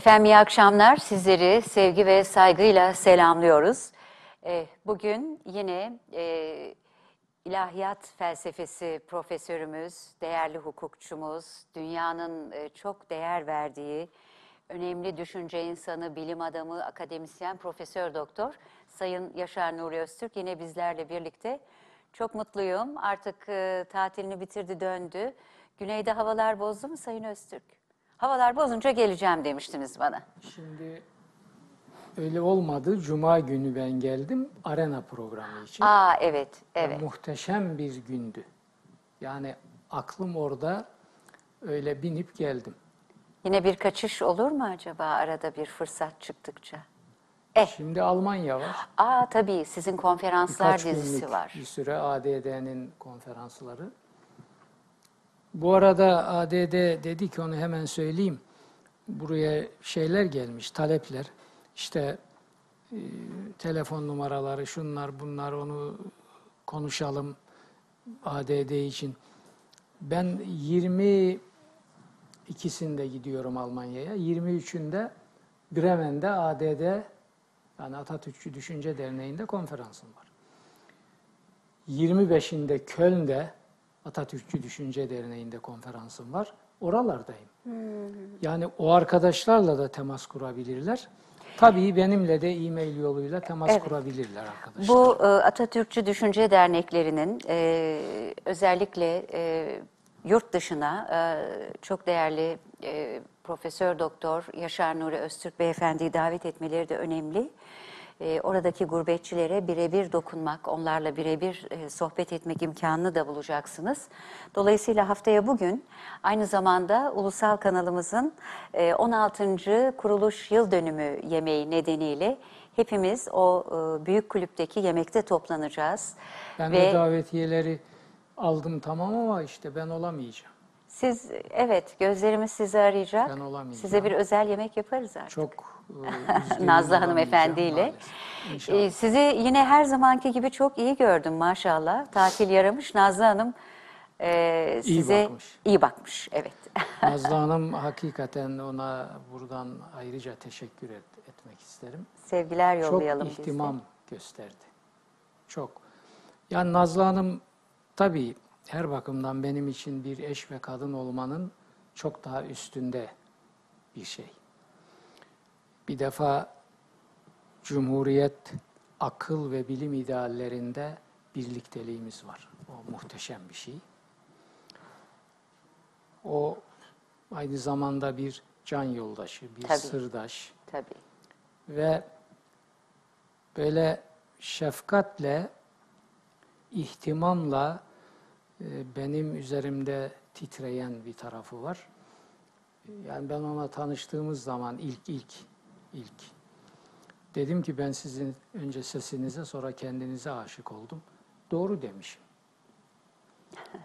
Efendim iyi akşamlar. Sizleri sevgi ve saygıyla selamlıyoruz. Bugün yine ilahiyat felsefesi profesörümüz, değerli hukukçumuz, dünyanın çok değer verdiği önemli düşünce insanı, bilim adamı, akademisyen, profesör doktor Sayın Yaşar Nuri Öztürk yine bizlerle birlikte. Çok mutluyum. Artık tatilini bitirdi, döndü. Güneyde havalar bozdu mu Sayın Öztürk? Havalar bozunca geleceğim demiştiniz bana. Şimdi öyle olmadı. Cuma günü ben geldim arena programı için. Aa evet. Yani muhteşem bir gündü. Yani aklım orada, öyle binip geldim. Yine bir kaçış olur mu acaba arada bir fırsat çıktıkça? Şimdi Almanya var. Aa tabii sizin konferanslar dizisi var. Bir süre ADD'nin konferansları. Bu arada ADD dedi ki, onu hemen söyleyeyim. Buraya şeyler gelmiş, talepler. İşte telefon numaraları, şunlar bunlar, onu konuşalım ADD için. Ben 22'sinde gidiyorum Almanya'ya. 23'ünde Bremen'de ADD, yani Atatürkçü Düşünce Derneği'nde konferansım var. 25'inde Köln'de Atatürkçü Düşünce Derneği'nde konferansım var. Oralardayım. Yani o arkadaşlarla da temas kurabilirler. Tabii benimle de e-mail yoluyla temas kurabilirler arkadaşlar. Bu Atatürkçü Düşünce Derneklerinin özellikle yurt dışına çok değerli Profesör Doktor Yaşar Nuri Öztürk Beyefendi'yi davet etmeleri de önemli. Oradaki gurbetçilere birebir dokunmak, onlarla birebir sohbet etmek imkanını da bulacaksınız. Dolayısıyla haftaya bugün aynı zamanda ulusal kanalımızın 16. kuruluş yıl dönümü yemeği nedeniyle hepimiz o büyük kulüpteki yemekte toplanacağız. Ben de davetiyeleri aldım tamam ama işte ben olamayacağım. Siz gözlerimiz sizi arayacak. Ben olamayacağım. Size bir özel yemek yaparız artık. Çok Nazlı Hanım efendiyle. Sizi yine her zamanki gibi çok iyi gördüm maşallah. Tatil yaramış. Nazlı Hanım size iyi bakmış. Evet. Nazlı Hanım, hakikaten ona buradan ayrıca teşekkür etmek isterim. Sevgiler yollayalım. Çok ihtimam gösterdi. Çok. Yani Nazlı Hanım tabii her bakımdan benim için bir eş ve kadın olmanın çok daha üstünde bir şey. Bir defa Cumhuriyet, akıl ve bilim ideallerinde birlikteliğimiz var. O muhteşem bir şey. O aynı zamanda bir can yoldaşı, bir sırdaş. Tabii. Ve böyle şefkatle, ihtimamla benim üzerimde titreyen bir tarafı var. Yani ben ona tanıştığımız zaman ilk dedim ki, ben sizin önce sesinize sonra kendinize aşık oldum. Doğru demişim.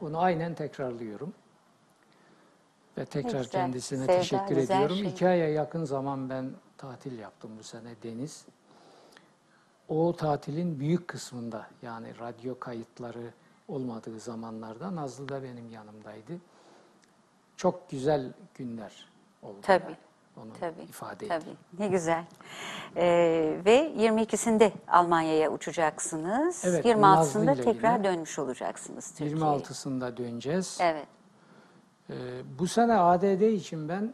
Onu aynen tekrarlıyorum. Ve tekrar güzel, kendisine sevda, teşekkür ediyorum. Şey. 2 aya yakın zaman ben tatil yaptım bu sene Deniz. O tatilin büyük kısmında, yani radyo kayıtları olmadığı zamanlarda Nazlı da benim yanımdaydı. Çok güzel günler oldu. Tabii. Onu ifade edeyim. Ne güzel. Ve 22'sinde Almanya'ya uçacaksınız. Evet, 26'sında tekrar dönmüş olacaksınız Türkiye'ye. 26'sında döneceğiz. Evet. Bu sene ADD için ben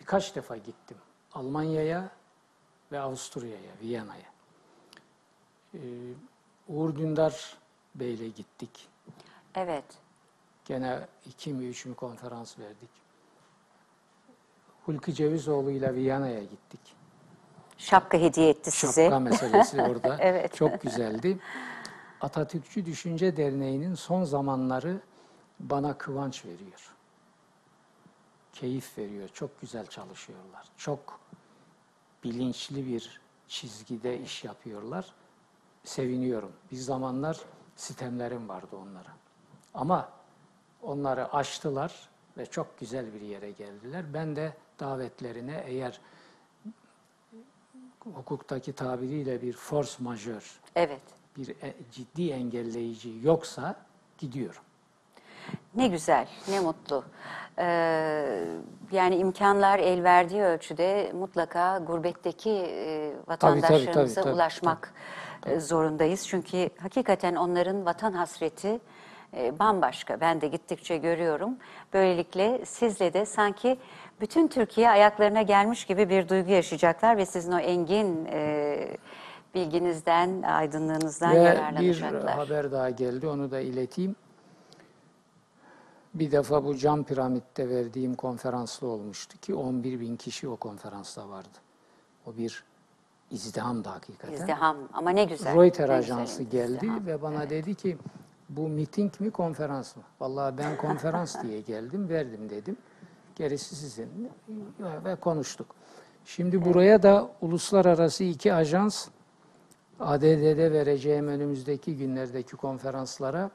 birkaç defa gittim. Almanya'ya ve Avusturya'ya, Viyana'ya. Uğur Dündar Bey'le gittik. Evet. Gene 2 mi 3 mü konferans verdik. Hulki Cevizoğlu ile Viyana'ya gittik. Şapka hediye etti size. Şapka meselesi orada. Evet. Çok güzeldi. Atatürkçü Düşünce Derneği'nin son zamanları bana kıvanç veriyor. Keyif veriyor. Çok güzel çalışıyorlar. Çok bilinçli bir çizgide iş yapıyorlar. Seviniyorum. Bir zamanlar sitemlerim vardı onlara. Ama onları aştılar ve çok güzel bir yere geldiler. Ben de davetlerine, eğer hukuktaki tabiriyle bir force majeure, bir ciddi engelleyici yoksa gidiyorum. Ne güzel, ne mutlu. Yani imkanlar el verdiği ölçüde mutlaka gurbetteki vatandaşlarımıza tabii, ulaşmak zorundayız. Çünkü hakikaten onların vatan hasreti bambaşka. Ben de gittikçe görüyorum. Böylelikle sizle de sanki bütün Türkiye ayaklarına gelmiş gibi bir duygu yaşayacaklar ve sizin o engin bilginizden, aydınlığınızdan yararlanacaklar. Bir haber daha geldi, onu da ileteyim. Bir defa bu Cam Piramit'te verdiğim konferanslı olmuştu ki 11.000 kişi o konferansta vardı. O bir izdihamdı hakikaten. İzdiham ama ne güzel. Reuters ajansı geldi izdiham ve bana dedi ki bu miting mi konferans mı? Vallahi ben konferans diye geldim, verdim dedim. Gerisi sizin ve konuştuk. Şimdi buraya da uluslararası iki ajans ADD'de vereceğim önümüzdeki günlerdeki konferanslara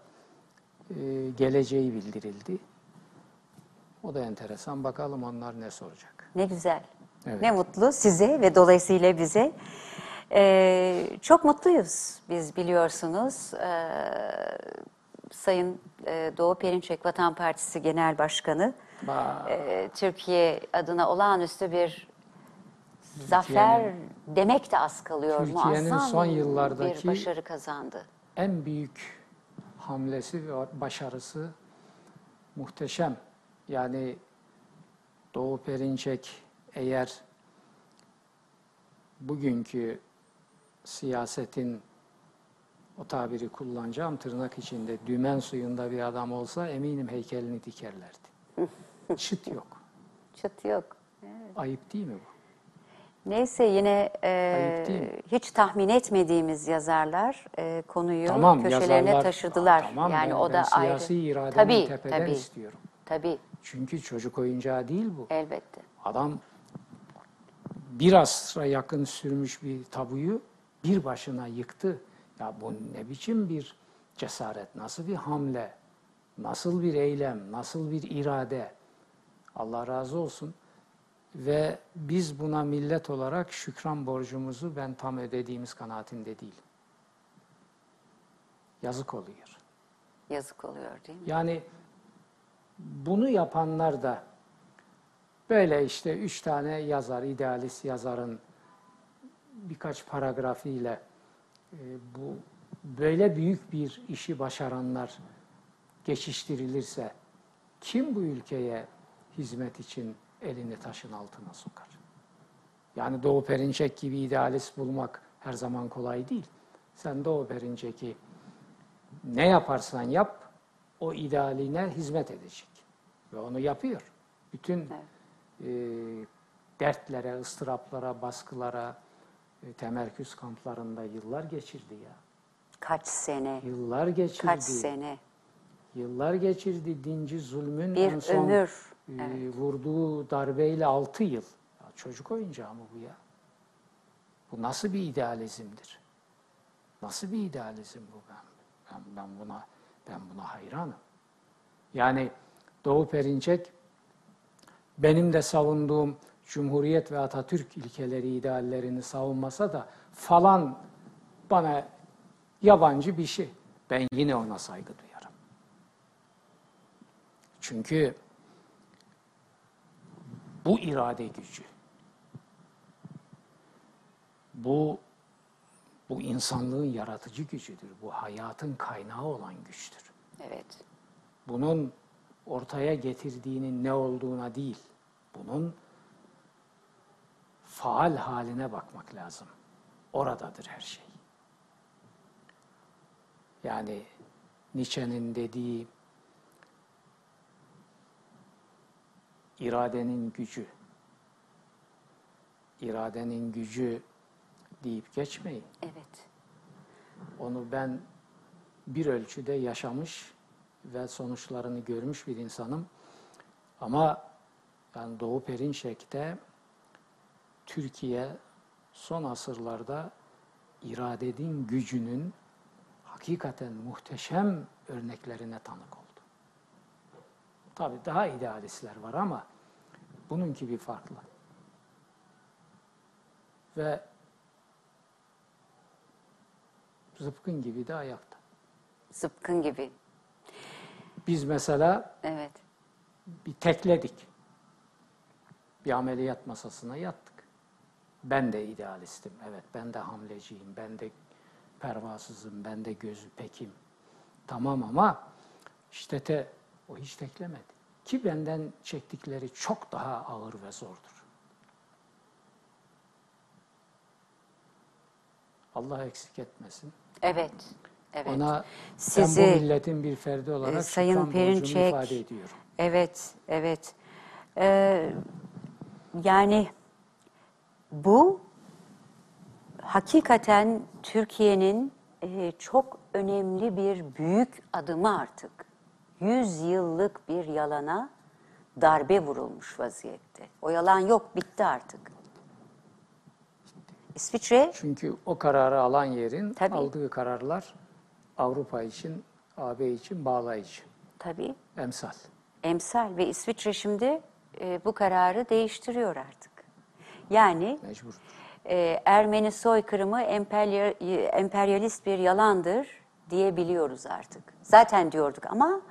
geleceği bildirildi. O da enteresan. Bakalım onlar ne soracak. Ne güzel. Evet. Ne mutlu size ve dolayısıyla bize. Çok mutluyuz biz, biliyorsunuz. Sayın Doğu Perinçek Vatan Partisi Genel Başkanı Türkiye adına olağanüstü bir zafer demek de az kalıyor. Türkiye'nin son yıllardaki bir başarı kazandı. En büyük hamlesi ve başarısı muhteşem. Yani Doğu Perinçek eğer bugünkü siyasetin, o tabiri kullanacağım, tırnak içinde dümen suyunda bir adam olsa eminim heykelini dikerlerdi. Çıt yok. Çıt yok. Evet. Ayıp değil mi bu? Neyse yine hiç tahmin etmediğimiz yazarlar konuyu köşelerine taşıdılar. Tamam, yani o da siyasi iradenin tepeden istiyorum. Tabii. Çünkü çocuk oyuncağı değil bu. Elbette. Adam bir asra yakın sürmüş bir tabuyu bir başına yıktı. Ya bu ne biçim bir cesaret, nasıl bir hamle, nasıl bir eylem, nasıl bir irade. Allah razı olsun. Ve biz buna millet olarak şükran borcumuzu ben tam ödediğimiz kanaatinde değil. Yazık oluyor. Yazık oluyor değil mi? Yani bunu yapanlar da böyle işte 3 tane yazar, idealist yazarın birkaç paragrafiyle bu böyle büyük bir işi başaranlar geçiştirilirse kim bu ülkeye hizmet için elini taşın altına sokar? Yani Doğu Perinçek gibi idealist bulmak her zaman kolay değil. Sen Doğu Perinçek'i ne yaparsan yap, o idealine hizmet edecek. Ve onu yapıyor. Bütün dertlere, ıstıraplara, baskılara, temerküz kamplarında yıllar geçirdi ya. Kaç sene. Yıllar geçirdi. Kaç sene. Yıllar geçirdi dinci zulmün en son... Bir ömür. Vurduğu darbeyle 6 yıl. Ya çocuk oyuncağı mı bu ya? Bu nasıl bir idealizmdir? Nasıl bir idealizm bu? Ben buna hayranım. Yani Doğu Perinçek benim de savunduğum Cumhuriyet ve Atatürk ilkeleri, ideallerini savunmasa da falan bana yabancı bir şey. Ben yine ona saygı duyarım. Çünkü bu irade gücü, bu insanlığın yaratıcı gücüdür. Bu hayatın kaynağı olan güçtür. Evet. Bunun ortaya getirdiğinin ne olduğuna değil, bunun faal haline bakmak lazım. Oradadır her şey. Yani Nietzsche'nin dediği İradenin gücü. İradenin gücü deyip geçmeyin. Evet. Onu ben bir ölçüde yaşamış ve sonuçlarını görmüş bir insanım. Ama yani Doğu Perinçek'te Türkiye son asırlarda iradenin gücünün hakikaten muhteşem örneklerine tanık oldu. Tabii daha idealistler var ama bununki bir farklı. Ve zıpkın gibi de ayakta. Zıpkın gibi. Biz mesela evet, bir tekledik. Bir ameliyat masasına yattık. Ben de idealistim. Evet, ben de hamleciyim, ben de pervasızım, ben de gözü pekim. Tamam ama işte o hiç teklemedi. Ki benden çektikleri çok daha ağır ve zordur. Allah eksik etmesin. Evet. Evet. Ona sizi, ben bu milletin bir ferdi olarak Sayın Perinçek, ifade ediyorum. Evet, evet. Yani bu hakikaten Türkiye'nin çok önemli bir büyük adımı artık. 100 yıllık bir yalana darbe vurulmuş vaziyette. O yalan yok, bitti artık. İsviçre... Çünkü o kararı alan yerin tabii, aldığı kararlar Avrupa için, AB için bağlayıcı. Tabii. Emsal. Emsal ve İsviçre şimdi bu kararı değiştiriyor artık. Yani Ermeni soykırımı emperyalist bir yalandır diyebiliyoruz artık. Zaten diyorduk ama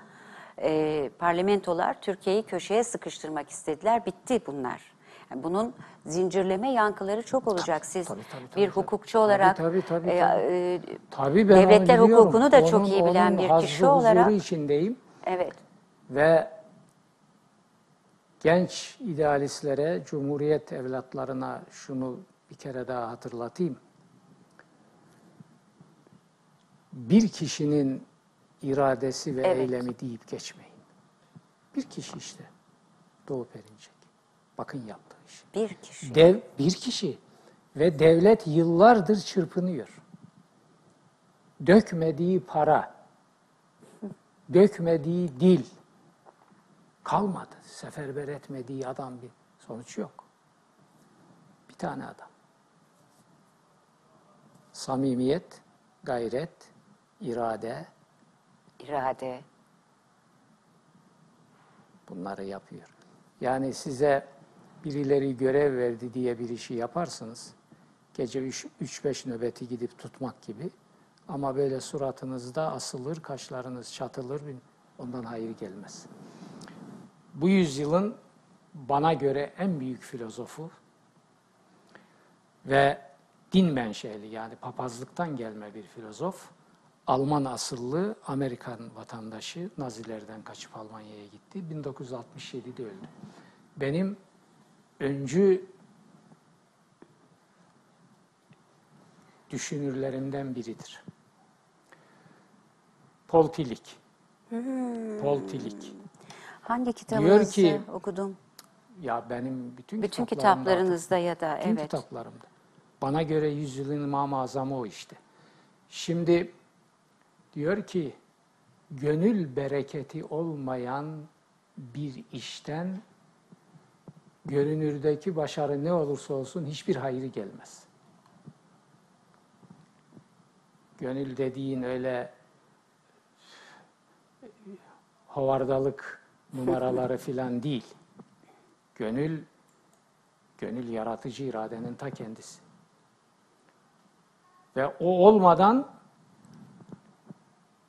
parlamentolar Türkiye'yi köşeye sıkıştırmak istediler. Bitti bunlar. Yani bunun zincirleme yankıları çok olacak. Tabii, siz tabii, bir hukukçu olarak devletler hukukunu da çok iyi bilen bir kişi olarak içindeyim. Evet. Ve genç idealistlere, Cumhuriyet evlatlarına şunu bir kere daha hatırlatayım. Bir kişinin iradesi ve evet, eylemi deyip geçmeyin. Bir kişi işte. Doğu Perinçek. Bakın yaptığı iş. Bir kişi. Bir kişi. Ve devlet yıllardır çırpınıyor. Dökmediği para, dökmediği dil kalmadı. Seferber etmediği adam bir sonuç yok. Bir tane adam. Samimiyet, gayret, irade. İrade. Bunları yapıyor. Yani size birileri görev verdi diye bir işi yaparsınız. Gece 3-5 nöbeti gidip tutmak gibi. Ama böyle suratınızda asılır, kaşlarınız çatılır. Ondan hayır gelmez. Bu yüzyılın bana göre en büyük filozofu ve din menşeli, yani papazlıktan gelme bir filozof, Alman asıllı Amerikan vatandaşı, Nazilerden kaçıp Almanya'ya gitti. 1967'de öldü. Benim öncü düşünürlerimden biridir. Paul Tillich. Paul Tillich. Hangi kitabınızı okudum? Ya benim bütün kitaplarınızda ya da bütün evet, kitaplarımda. Bana göre yüzyılın imam-ı azamı o işte. Şimdi diyor ki, gönül bereketi olmayan bir işten görünürdeki başarı ne olursa olsun hiçbir hayrı gelmez. Gönül dediğin öyle hovardalık numaraları filan değil. Gönül yaratıcı iradenin ta kendisi. Ve o olmadan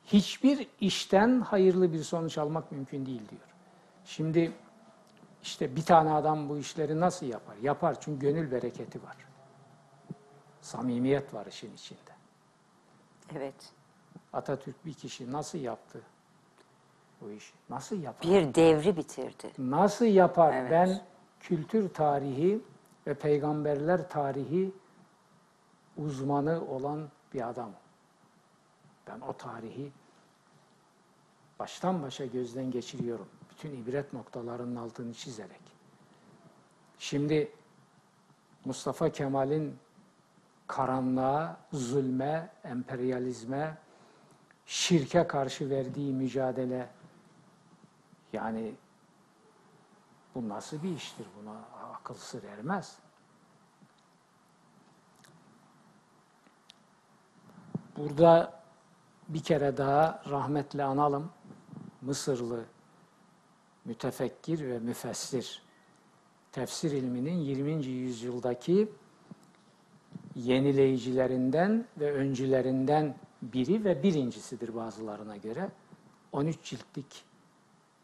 hiçbir işten hayırlı bir sonuç almak mümkün değil diyor. Şimdi işte bir tane adam bu işleri nasıl yapar? Yapar çünkü gönül bereketi var. Samimiyet var işin içinde. Evet. Atatürk bir kişi nasıl yaptı bu işi? Nasıl yapar? Bir devri bitirdi. Nasıl yapar? Evet. Ben kültür tarihi ve peygamberler tarihi uzmanı olan bir adamım. Ben o tarihi baştan başa gözden geçiriyorum. Bütün ibret noktalarının altını çizerek. Şimdi Mustafa Kemal'in karanlığa, zulme, emperyalizme, şirke karşı verdiği mücadele, yani bu nasıl bir iştir? Buna akıl sır ermez. Burada bir kere daha rahmetle analım. Mısırlı mütefekkir ve müfessir, tefsir ilminin 20. yüzyıldaki yenileyicilerinden ve öncülerinden biri ve birincisidir bazılarına göre. 13 ciltlik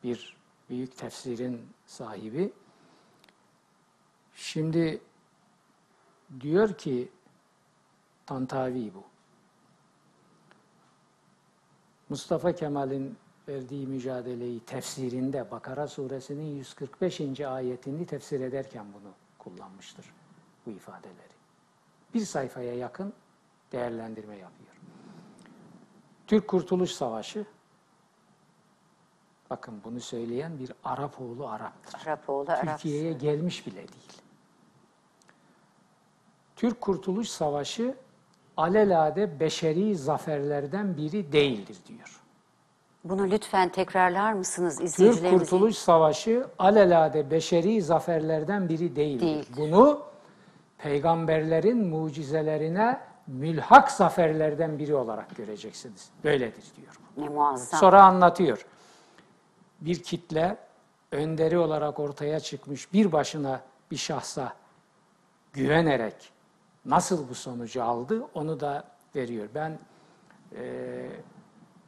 bir büyük tefsirin sahibi. Şimdi diyor ki Tantavi bu. Mustafa Kemal'in verdiği mücadeleyi tefsirinde Bakara suresinin 145. ayetini tefsir ederken bunu kullanmıştır, bu ifadeleri. Bir sayfaya yakın değerlendirme yapıyor. Türk Kurtuluş Savaşı, bakın bunu söyleyen bir Arapoğlu Arap'tır. Arapoğlu Arap. Türkiye'ye gelmiş bile değil. Türk Kurtuluş Savaşı alelade beşeri zaferlerden biri değildir diyor. Bunu lütfen tekrarlar mısınız izleyicilerimize? Türk Kurtuluş Savaşı alelade beşeri zaferlerden biri değildir. Bunu peygamberlerin mucizelerine mülhak zaferlerden biri olarak göreceksiniz. Böyledir diyor. Ne muazzam. Sonra anlatıyor. Bir kitle önderi olarak ortaya çıkmış bir başına bir şahsa güvenerek nasıl bu sonucu aldı onu da veriyor. Ben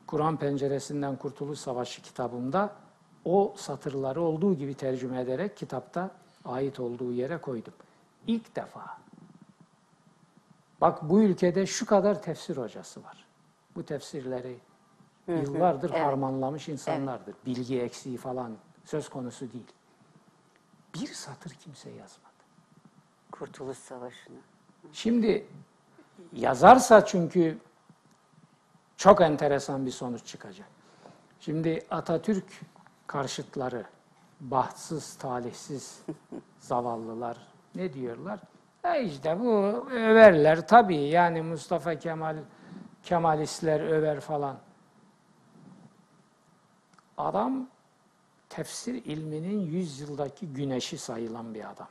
Kur'an Penceresinden Kurtuluş Savaşı kitabımda o satırları olduğu gibi tercüme ederek kitapta ait olduğu yere koydum. İlk defa. Bak bu ülkede şu kadar tefsir hocası var. Bu tefsirleri yıllardır harmanlamış insanlardır. Evet. Bilgi eksiği falan söz konusu değil. Bir satır kimse yazmadı. Kurtuluş Savaşı'nı. Şimdi yazarsa çünkü çok enteresan bir sonuç çıkacak. Şimdi Atatürk karşıtları, bahtsız, talihsiz, zavallılar ne diyorlar? İşte bu överler tabii yani Mustafa Kemal, Kemalistler över falan. Adam tefsir ilminin 100 yıldaki güneşi sayılan bir adam.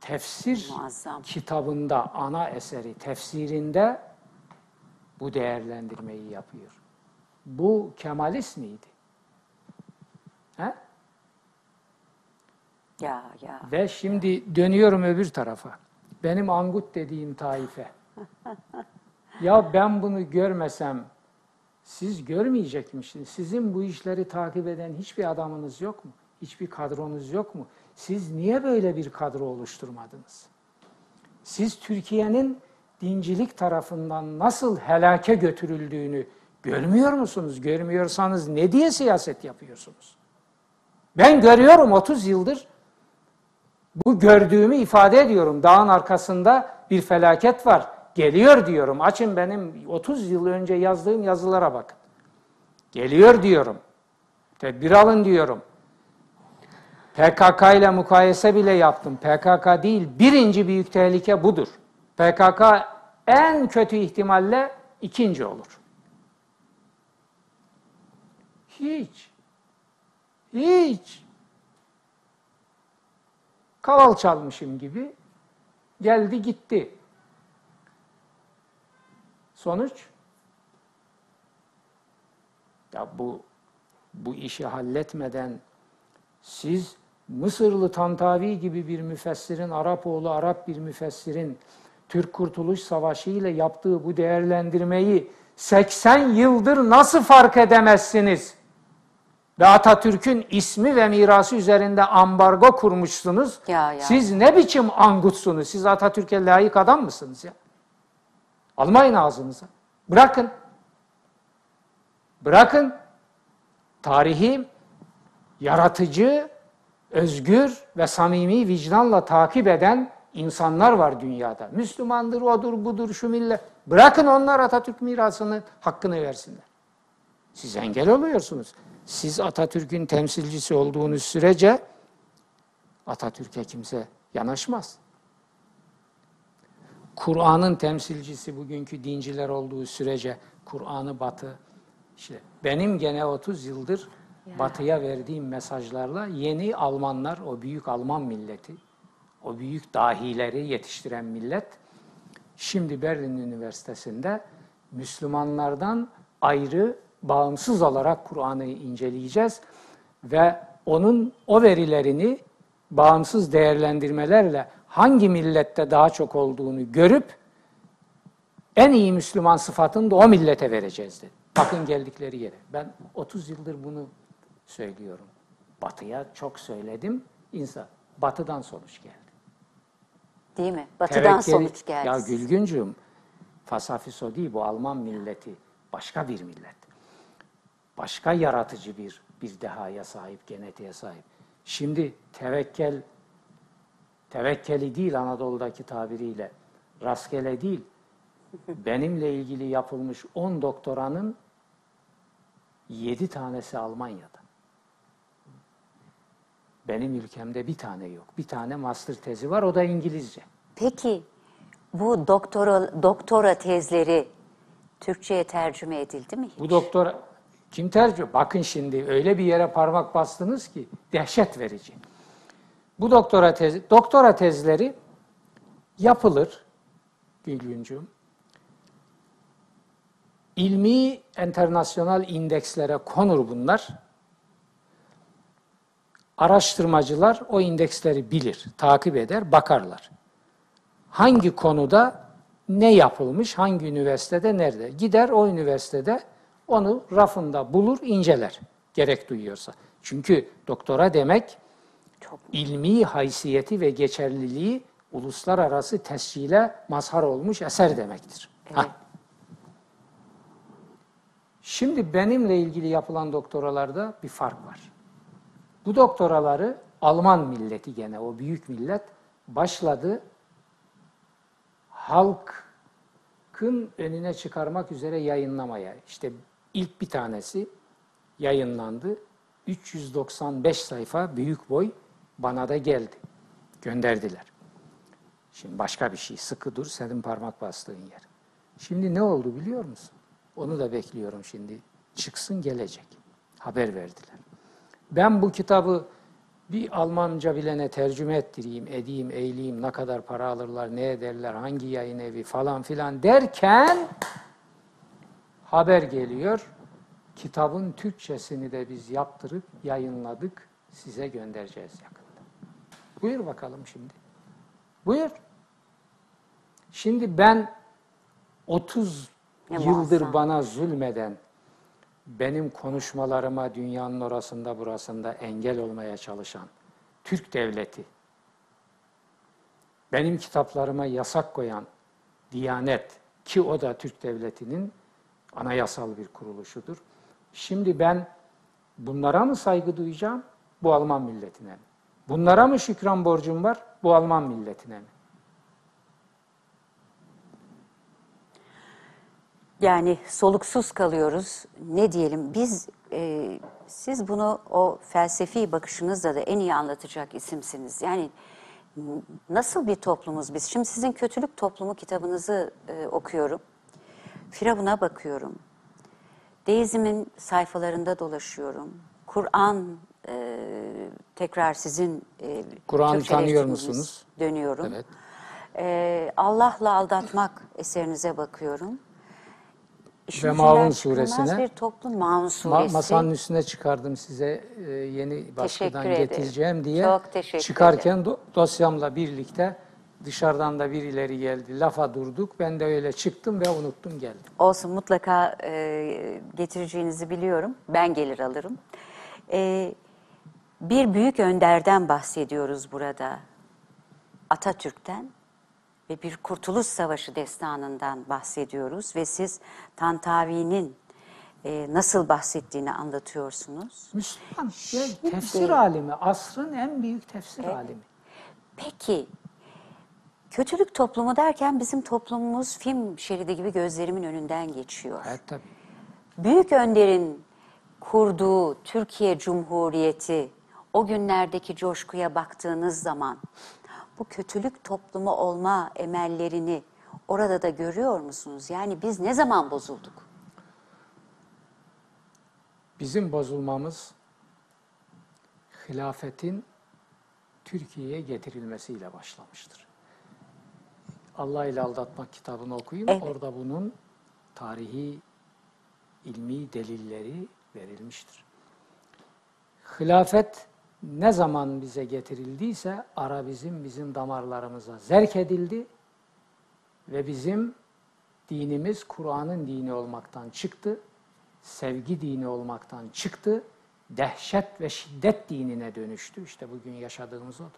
Tefsir muazzam. Kitabında, ana eseri tefsirinde bu değerlendirmeyi yapıyor. Bu Kemalist miydi? He? Ya, ya. Ve şimdi dönüyorum öbür tarafa. Benim angut dediğim taife. Ya ben bunu görmesem siz görmeyecekmişsiniz. Sizin bu işleri takip eden hiçbir adamınız yok mu? Hiçbir kadronuz yok mu? Siz niye böyle bir kadro oluşturmadınız? Siz Türkiye'nin dincilik tarafından nasıl helake götürüldüğünü görmüyor musunuz? Görmüyorsanız ne diye siyaset yapıyorsunuz? Ben görüyorum 30 yıldır. Bu gördüğümü ifade ediyorum. Dağın arkasında bir felaket var. Geliyor diyorum. Açın benim 30 yıl önce yazdığım yazılara bakın. Geliyor diyorum. Tedbir alın diyorum. PKK ile mukayese bile yaptım. PKK değil, birinci büyük tehlike budur. PKK en kötü ihtimalle ikinci olur. Hiç. Kaval çalmışım gibi geldi gitti. Sonuç? Ya bu işi halletmeden siz Mısırlı Tantavi gibi bir müfessirin, Arapoğlu Arap bir müfessirin Türk Kurtuluş Savaşı ile yaptığı bu değerlendirmeyi 80 yıldır nasıl fark edemezsiniz? Ve Atatürk'ün ismi ve mirası üzerinde ambargo kurmuşsunuz. Ya. Siz ne biçim angutsunuz? Siz Atatürk'e layık adam mısınız ya? Almayın ağzınıza. Bırakın. Tarihi yaratıcı, özgür ve samimi vicdanla takip eden insanlar var dünyada. Müslümandır, odur, budur, şu millet. Bırakın onlar Atatürk mirasını, hakkını versinler. Siz engel oluyorsunuz. Siz Atatürk'ün temsilcisi olduğunuz sürece Atatürk'e kimse yanaşmaz. Kur'an'ın temsilcisi bugünkü dinciler olduğu sürece Kur'an'ı Batı, işte benim gene 30 yıldır Batı'ya verdiğim mesajlarla yeni Almanlar, o büyük Alman milleti, o büyük dahileri yetiştiren millet, şimdi Berlin Üniversitesi'nde Müslümanlardan ayrı, bağımsız olarak Kur'an'ı inceleyeceğiz ve onun o verilerini bağımsız değerlendirmelerle hangi millette daha çok olduğunu görüp en iyi Müslüman sıfatını da o millete vereceğiz dedi. Bakın geldikleri yere. Ben 30 yıldır bunu söylüyorum. Batı'ya çok söyledim. Batı'dan sonuç geldi. Değil mi? Batı'dan sonuç geldi. Ya Gülgüncüğüm, fasafiso değil bu Alman milleti. Başka bir millet. Başka yaratıcı bir dehaya sahip, genetiğe sahip. Şimdi tevekkeli değil Anadolu'daki tabiriyle, rastgele değil, benimle ilgili yapılmış 10 doktoranın 7 tanesi Almanya'da. Benim ülkemde bir tane yok. Bir tane master tezi var, o da İngilizce. Peki bu doktora tezleri Türkçe'ye tercüme edildi mi hiç? Bu doktora kim tercüme? Bakın şimdi öyle bir yere parmak bastınız ki dehşet verici. Bu doktora tezleri yapılır Gülgüncüğüm. İlmi internasyonal indekslere konur bunlar. Araştırmacılar o indeksleri bilir, takip eder, bakarlar. Hangi konuda ne yapılmış, hangi üniversitede, nerede? Gider o üniversitede onu rafında bulur, inceler gerek duyuyorsa. Çünkü doktora demek ilmi haysiyeti ve geçerliliği uluslararası tescile mazhar olmuş eser demektir. Evet. Şimdi benimle ilgili yapılan doktoralarda bir fark var. Bu doktoraları Alman milleti, gene o büyük millet başladı, halkın önüne çıkarmak üzere yayınlamaya. İşte ilk bir tanesi yayınlandı. 395 sayfa büyük boy bana da geldi. Gönderdiler. Şimdi başka bir şey. Sıkı dur senin parmak bastığın yer. Şimdi ne oldu biliyor musun? Onu da bekliyorum şimdi. Çıksın gelecek. Haber verdiler. Ben bu kitabı bir Almanca bilene tercüme ettireyim, edeyim, eyleyim, ne kadar para alırlar, ne ederler, hangi yayın evi falan filan derken haber geliyor. Kitabın Türkçesini de biz yaptırıp yayınladık, size göndereceğiz yakında. Buyur bakalım şimdi. Buyur. Şimdi ben 30 yıldır bana zulmeden, benim konuşmalarıma dünyanın orasında burasında engel olmaya çalışan Türk devleti, benim kitaplarıma yasak koyan Diyanet, ki o da Türk devletinin anayasal bir kuruluşudur. Şimdi ben bunlara mı saygı duyacağım? Bu Alman milletine mi? Bunlara mı şükran borcum var? Bu Alman milletine mi? Yani soluksuz kalıyoruz. Ne diyelim? Siz bunu o felsefi bakışınızla da en iyi anlatacak isimsiniz. Yani nasıl bir toplumuz biz? Şimdi sizin Kötülük Toplumu kitabınızı okuyorum. Firavun'a bakıyorum. Deizmin sayfalarında dolaşıyorum. Kur'an tekrar sizin Kur'an'ı tanıyor musunuz? Dönüyorum. Evet. Allah'la Aldatmak eserinize bakıyorum. Ve Maun suresine, bir toplum, Maun suresi. Masanın üstüne çıkardım size yeni baskıdan getireceğim diye. Çok teşekkür çıkarken ederim. Dosyamla birlikte dışarıdan da birileri geldi. Lafa durduk. Ben de öyle çıktım ve unuttum geldim. Olsun, mutlaka getireceğinizi biliyorum. Ben gelir alırım. Bir büyük önderden bahsediyoruz burada. Atatürk'ten. Ve bir Kurtuluş Savaşı destanından bahsediyoruz ve siz Tantavi'nin nasıl bahsettiğini anlatıyorsunuz. Müslüman, tefsir alimi, asrın en büyük tefsir alimi. Peki, Kötülük Toplumu derken bizim toplumumuz film şeridi gibi gözlerimin önünden geçiyor. Evet, tabii. Büyük önderin kurduğu Türkiye Cumhuriyeti, o günlerdeki coşkuya baktığınız zaman bu kötülük toplumu olma emellerini orada da görüyor musunuz? Yani biz ne zaman bozulduk? Bizim bozulmamız hilafetin Türkiye'ye getirilmesiyle başlamıştır. Allah ile Aldatmak kitabını okuyun. Evet. Orada bunun tarihi, ilmi delilleri verilmiştir. Hilafet ne zaman bize getirildiyse Arabizm bizim damarlarımıza zerk edildi ve bizim dinimiz Kur'an'ın dini olmaktan çıktı, sevgi dini olmaktan çıktı, dehşet ve şiddet dinine dönüştü. İşte bugün yaşadığımız odur.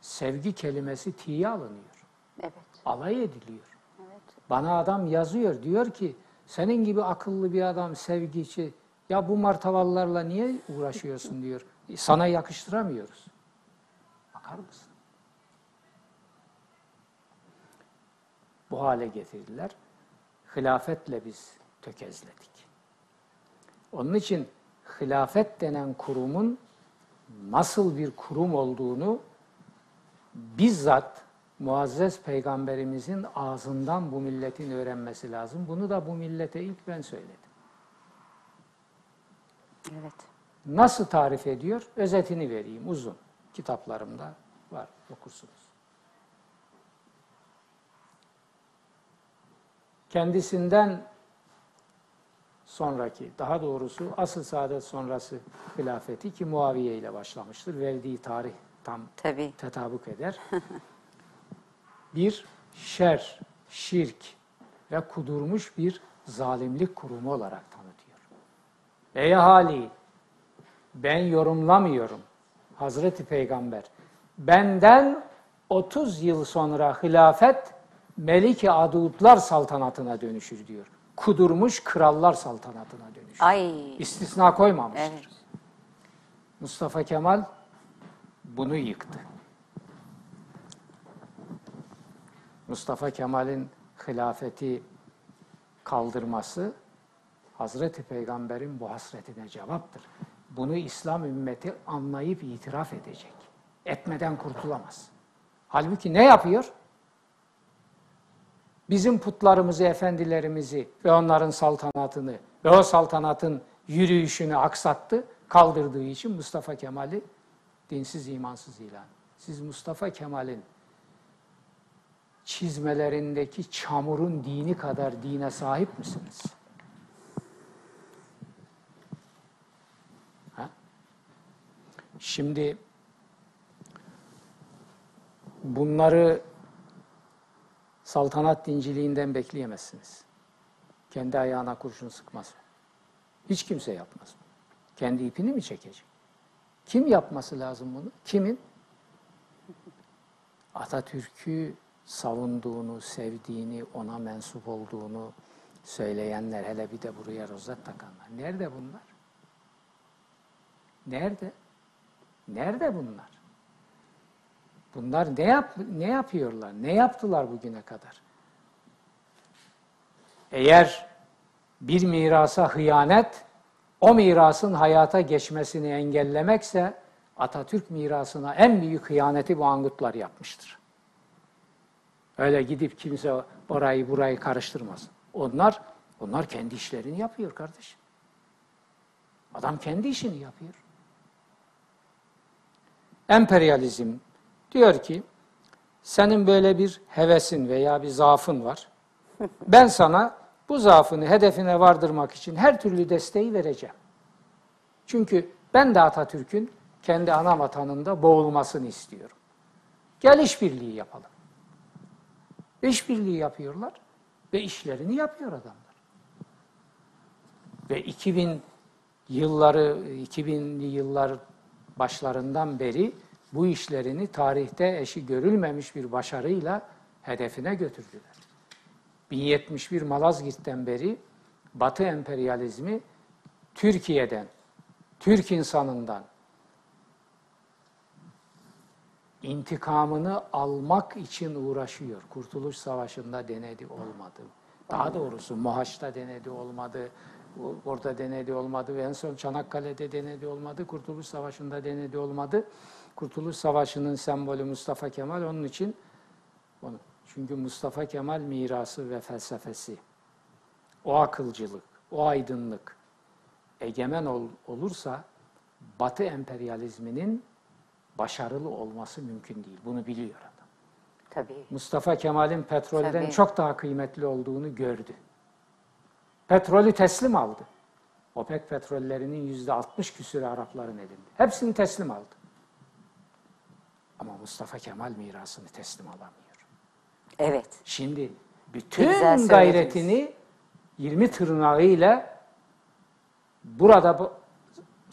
Sevgi kelimesi tiye alınıyor. Evet. Alay ediliyor. Evet. Bana adam yazıyor, diyor ki senin gibi akıllı bir adam, sevgiçi, ya bu martavallarla niye uğraşıyorsun diyor. Sana yakıştıramıyoruz. Bakar mısın? Bu hale getirdiler. Hilafetle biz tökezledik. Onun için hilafet denen kurumun nasıl bir kurum olduğunu bizzat Muazzez Peygamberimizin ağzından bu milletin öğrenmesi lazım. Bunu da bu millete ilk ben söyledim. Evet. Nasıl tarif ediyor? Özetini vereyim, uzun. Kitaplarımda var, okursunuz. Kendisinden sonraki, daha doğrusu asıl saadet sonrası hilafeti ki Muaviye ile başlamıştır. Verdiği tarih tam tetabuk eder. Bir şer, şirk ve kudurmuş bir zalimlik kurumu olarak tanıtıyor. Ey ahali, ben yorumlamıyorum. Hazreti Peygamber, benden 30 yıl sonra hilafet Melik-i Adudlar saltanatına dönüşür diyor. Kudurmuş krallar saltanatına dönüşür. Ay. İstisna koymamıştır. Evet. Mustafa Kemal bunu yıktı. Mustafa Kemal'in hilafeti kaldırması Hazreti Peygamber'in bu hasretine cevaptır. Bunu İslam ümmeti anlayıp itiraf edecek. Etmeden kurtulamaz. Halbuki ne yapıyor? Bizim putlarımızı, efendilerimizi ve onların saltanatını ve o saltanatın yürüyüşünü aksattı, kaldırdığı için Mustafa Kemal'i dinsiz, imansız ilan. Siz Mustafa Kemal'in çizmelerindeki çamurun dini kadar dine sahip misiniz? Ha? Şimdi bunları saltanat dinciliğinden bekleyemezsiniz. Kendi ayağına kurşun sıkmaz. Hiç kimse yapmaz. Kendi ipini mi çekecek? Kim yapması lazım bunu? Kimin? Atatürk'ü savunduğunu, sevdiğini, ona mensup olduğunu söyleyenler, hele bir de buraya rozet takanlar. Nerede bunlar? Nerede? Nerede bunlar? Bunlar ne yapıyorlar? Ne yaptılar bugüne kadar? Eğer bir mirasa hıyanet, o mirasın hayata geçmesini engellemekse, Atatürk mirasına en büyük hıyaneti bu angutlar yapmıştır. Öyle gidip kimse orayı burayı karıştırmasın. Onlar kendi işlerini yapıyor kardeşim. Adam kendi işini yapıyor. Emperyalizm diyor ki, senin böyle bir hevesin veya bir zaafın var. Ben sana bu zaafını hedefine vardırmak için her türlü desteği vereceğim. Çünkü ben de Atatürk'ün kendi ana vatanında boğulmasını istiyorum. Gel işbirliği yapalım. İşbirliği yapıyorlar ve işlerini yapıyor adamlar. Ve 2000'li yıllar başlarından beri bu işlerini tarihte eşi görülmemiş bir başarıyla hedefine götürdüler. 1071 Malazgirt'ten beri Batı emperyalizmi Türkiye'den, Türk insanından intikamını almak için uğraşıyor. Kurtuluş Savaşı'nda denedi, olmadı. Daha doğrusu Mohaç'ta denedi, olmadı. Orada denedi, olmadı. Ve en son Çanakkale'de denedi, olmadı. Kurtuluş Savaşı'nda denedi, olmadı. Kurtuluş Savaşı'nın sembolü Mustafa Kemal, onun için. Çünkü Mustafa Kemal mirası ve felsefesi, o akılcılık, o aydınlık egemen olursa Batı emperyalizminin başarılı olması mümkün değil. Bunu biliyor adam. Tabii. Mustafa Kemal'in petrolden çok daha kıymetli olduğunu gördü. Petrolü teslim aldı. OPEC petrollerinin %60 küsürü Arapların elinde. Hepsini teslim aldı. Ama Mustafa Kemal mirasını teslim alamıyor. Evet. Şimdi bütün gayretini 20 tırnağıyla burada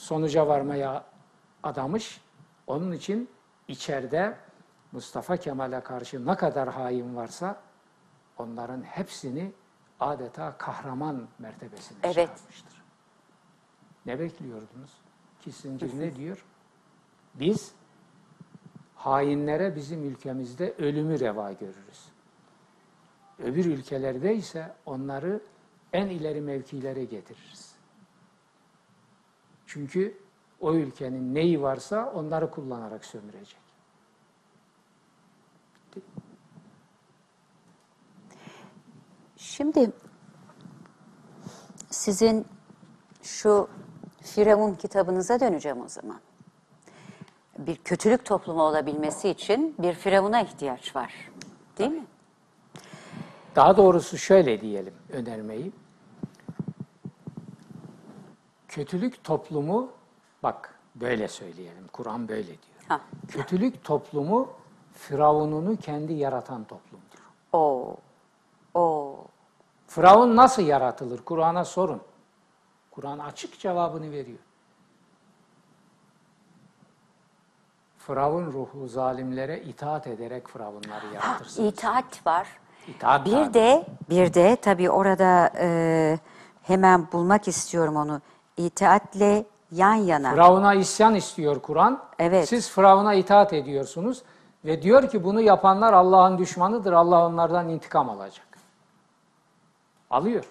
sonuca varmaya adamış. Onun için içeride Mustafa Kemal'e karşı ne kadar hain varsa onların hepsini adeta kahraman mertebesine çıkarmıştır. Ne bekliyordunuz? Kisincir ne diyor? Biz hainlere bizim ülkemizde ölümü reva görürüz. Öbür ülkelerde ise onları en ileri mevkilere getiririz. Çünkü o ülkenin neyi varsa onları kullanarak sömürecek. Şimdi sizin şu Firavun kitabınıza döneceğim o zaman. Bir kötülük toplumu olabilmesi için bir Firavun'a ihtiyaç var. Değil mi? Daha doğrusu şöyle diyelim önermeyi. Kötülük toplumu, bak böyle söyleyelim, Kur'an böyle diyor. Ha. Kötülük toplumu Firavun'unu kendi yaratan toplumdur. Firavun nasıl yaratılır? Kur'an'a sorun. Kur'an açık cevabını veriyor. Firavun ruhu zalimlere itaat ederek Firavunları yaratırsınız. İtaat var. İtaat bir var. Bir de tabii orada hemen bulmak istiyorum onu. İtaatle yan yana. Firavuna isyan istiyor Kur'an. Evet. Siz Firavuna itaat ediyorsunuz ve diyor ki bunu yapanlar Allah'ın düşmanıdır. Allah onlardan intikam alacak. Alıyor.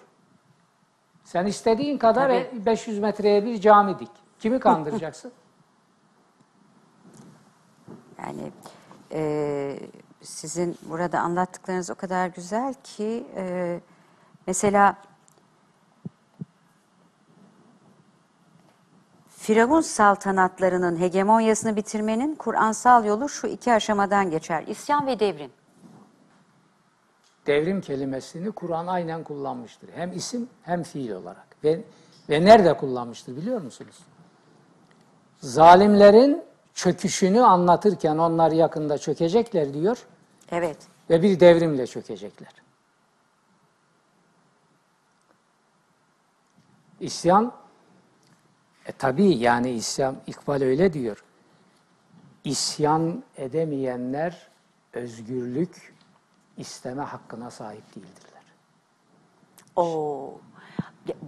Sen istediğin kadar 500 metreye bir cami dik. Kimi kandıracaksın? Yani sizin burada anlattıklarınız o kadar güzel ki mesela Firavun saltanatlarının hegemonyasını bitirmenin Kur'ansal yolu şu iki aşamadan geçer. İsyan ve devrim. Devrim kelimesini Kur'an aynen kullanmıştır. Hem isim hem fiil olarak. Ve nerede kullanmıştır biliyor musunuz? Zalimlerin çöküşünü anlatırken onlar yakında çökecekler diyor. Evet. Ve bir devrimle çökecekler. İsyan, tabii yani isyan, İkbal öyle diyor. İsyan edemeyenler özgürlük isteme hakkına sahip değildirler.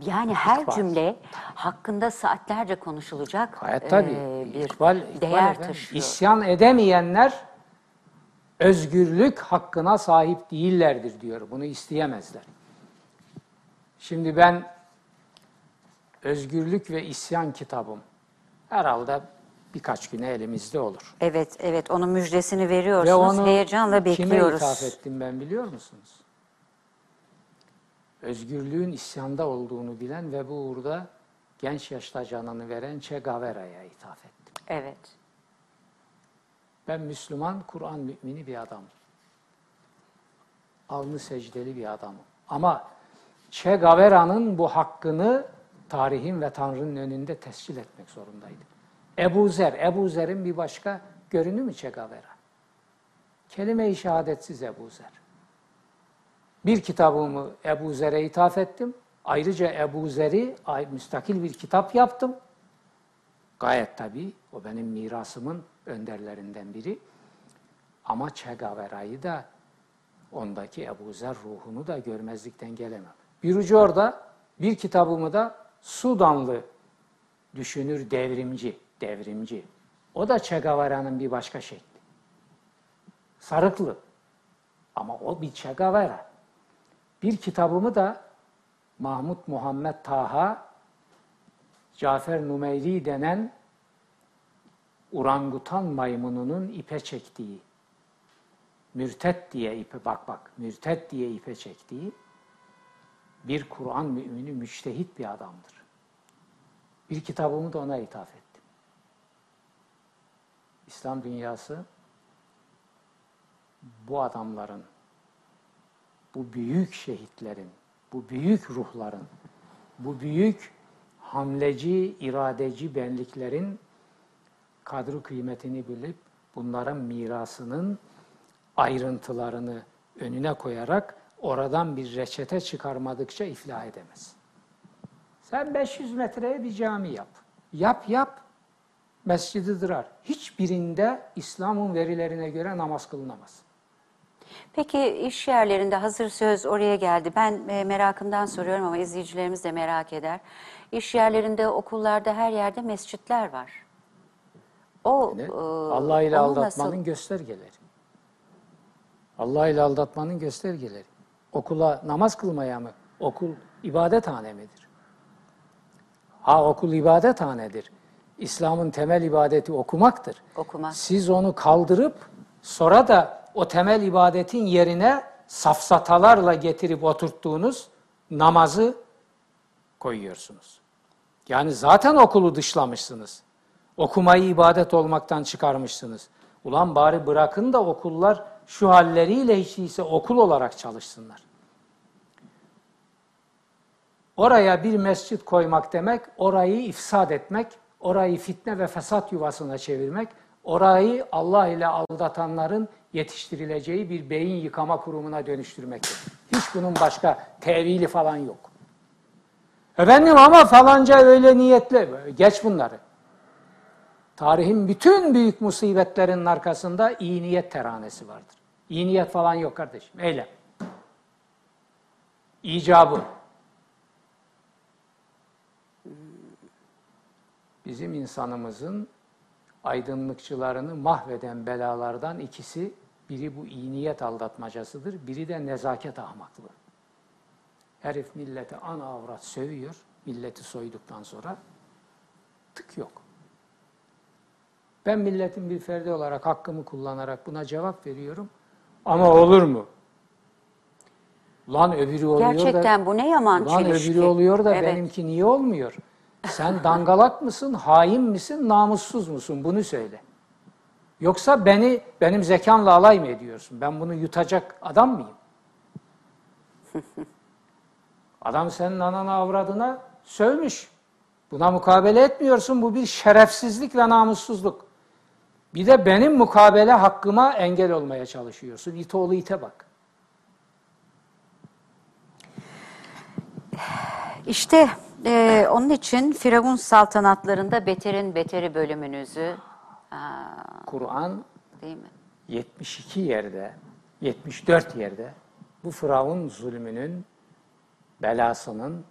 Yani her İkbal. Cümle hakkında saatlerce konuşulacak bir değer taşıyor. İsyan edemeyenler özgürlük hakkına sahip değillerdir diyor. Bunu isteyemezler. Şimdi ben Özgürlük ve İsyan kitabım herhalde birkaç güne elimizde olur. Evet, evet. Onun müjdesini veriyorsunuz. Ve onu heyecanla bekliyoruz. Kime ithaf ettim ben biliyor musunuz? Özgürlüğün isyanda olduğunu bilen ve bu uğurda genç yaşta canını veren Che Guevara'ya ithaf ettim. Evet. Ben Müslüman, Kur'an mümini bir adamım. Alnı secdeli bir adamım. Ama Che Guevara'nın bu hakkını tarihin ve Tanrı'nın önünde tescil etmek zorundaydı. Ebu Zer, Ebu Zer'in bir başka görünümü Che Guevara. Kelime-i şehadetsiz Ebu Zer. Bir kitabımı Ebu Zer'e ithaf ettim. Ayrıca Ebu Zer'i müstakil bir kitap yaptım. Gayet tabii o benim mirasımın önderlerinden biri. Ama Che Guevara'yı da ondaki Ebu Zer ruhunu da görmezlikten gelemem. Bir ucu orada, bir kitabımı da Sudanlı düşünür devrimci. O da Che Guevara'nın bir başka şekli. Sarıklı. Ama o bir Che Guevara. Bir kitabımı da Mahmud Muhammed Taha, Cafer Nümeyli denen orangutan maymununun ipe çektiği, mürtet diye ipe çektiği bir Kur'an mümini, müçtehit bir adamdır. Bir kitabımı da ona ithaf ettim. İslam dünyası bu adamların, bu büyük şehitlerin, bu büyük ruhların, bu büyük hamleci, iradeci benliklerin kadri kıymetini bilip bunların mirasının ayrıntılarını önüne koyarak oradan bir reçete çıkarmadıkça iflah edemez. Sen 500 metreye bir cami yap. yap mescidi dırar. Hiçbirinde İslam'ın verilerine göre namaz kılınamaz. Peki iş yerlerinde, hazır söz oraya geldi. Ben merakımdan soruyorum ama izleyicilerimiz de merak eder. İş yerlerinde, okullarda, her yerde mescitler var. O yani, Allah ile aldatmanın nasıl... göstergeleri. Allah ile aldatmanın göstergeleri. Okula namaz kılmaya mı? Okul ibadethane midir? Ha, okul ibadethanedir. İslam'ın temel ibadeti okumaktır. Okumak. Siz onu kaldırıp sonra da o temel ibadetin yerine safsatalarla getirip oturttuğunuz namazı koyuyorsunuz. Yani zaten okulu dışlamışsınız. Okumayı ibadet olmaktan çıkarmışsınız. Ulan bari bırakın da okullar şu halleriyle hiç değilse okul olarak çalışsınlar. Oraya bir mescit koymak demek, orayı ifsad etmek, orayı fitne ve fesat yuvasına çevirmek, orayı Allah ile aldatanların yetiştirileceği bir beyin yıkama kurumuna dönüştürmektir. Hiç bunun başka tevili falan yok. Efendim ama falanca öyle niyetle, geç bunları. Tarihin bütün büyük musibetlerinin arkasında iyi niyet teranesi vardır. İyi niyet falan yok kardeşim, eyle. İcabı. Bizim insanımızın aydınlıkçılarını mahveden belalardan ikisi, biri bu iyi niyet aldatmacasıdır, biri de nezaket ahmaklığı. Herif millete ana avrat sövüyor, milleti soyduktan sonra tık yok. Ben milletin bir ferdi olarak hakkımı kullanarak buna cevap veriyorum. Ama olur mu? Lan öbürü oluyor da... Gerçekten bu ne yaman çelişki. Lan öbürü oluyor da benimki niye olmuyor? Sen dangalak mısın, hain misin, namussuz musun? Bunu söyle. Yoksa benim zekamla alay mı ediyorsun? Ben bunu yutacak adam mıyım? Adam senin anana avradına sövmüş. Buna mukabele etmiyorsun. Bu bir şerefsizlik ve namussuzluk. Bir de benim mukabele hakkıma engel olmaya çalışıyorsun. İt oğlu ite bak. İşte... onun için Firavun saltanatlarında beterin beteri bölümünüzü... Kur'an 72 yerde, 74 yerde bu Firavun zulmünün, belasının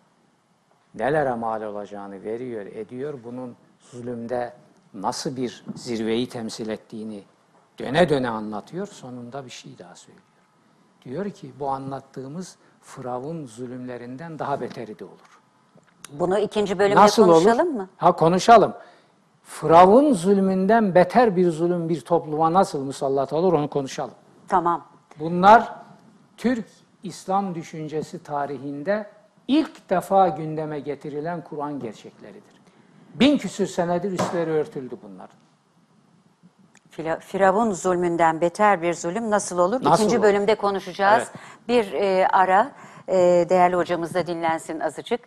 nelere mal olacağını veriyor, ediyor. Bunun zulümde nasıl bir zirveyi temsil ettiğini döne döne anlatıyor. Sonunda bir şey daha söylüyor. Diyor ki bu anlattığımız Firavun zulümlerinden daha beteri de olur. Bunu ikinci bölümde nasıl konuşalım olur? Mı? Ha, konuşalım. Firavun zulmünden beter bir zulüm bir topluma nasıl musallat olur onu konuşalım. Tamam. Bunlar Türk İslam düşüncesi tarihinde ilk defa gündeme getirilen Kur'an gerçekleridir. 1000 küsür senedir üstleri örtüldü bunların. Firavun zulmünden beter bir zulüm nasıl olur? Nasıl ikinci olur? Bölümde konuşacağız. Evet. Bir ara değerli hocamız da dinlensin azıcık.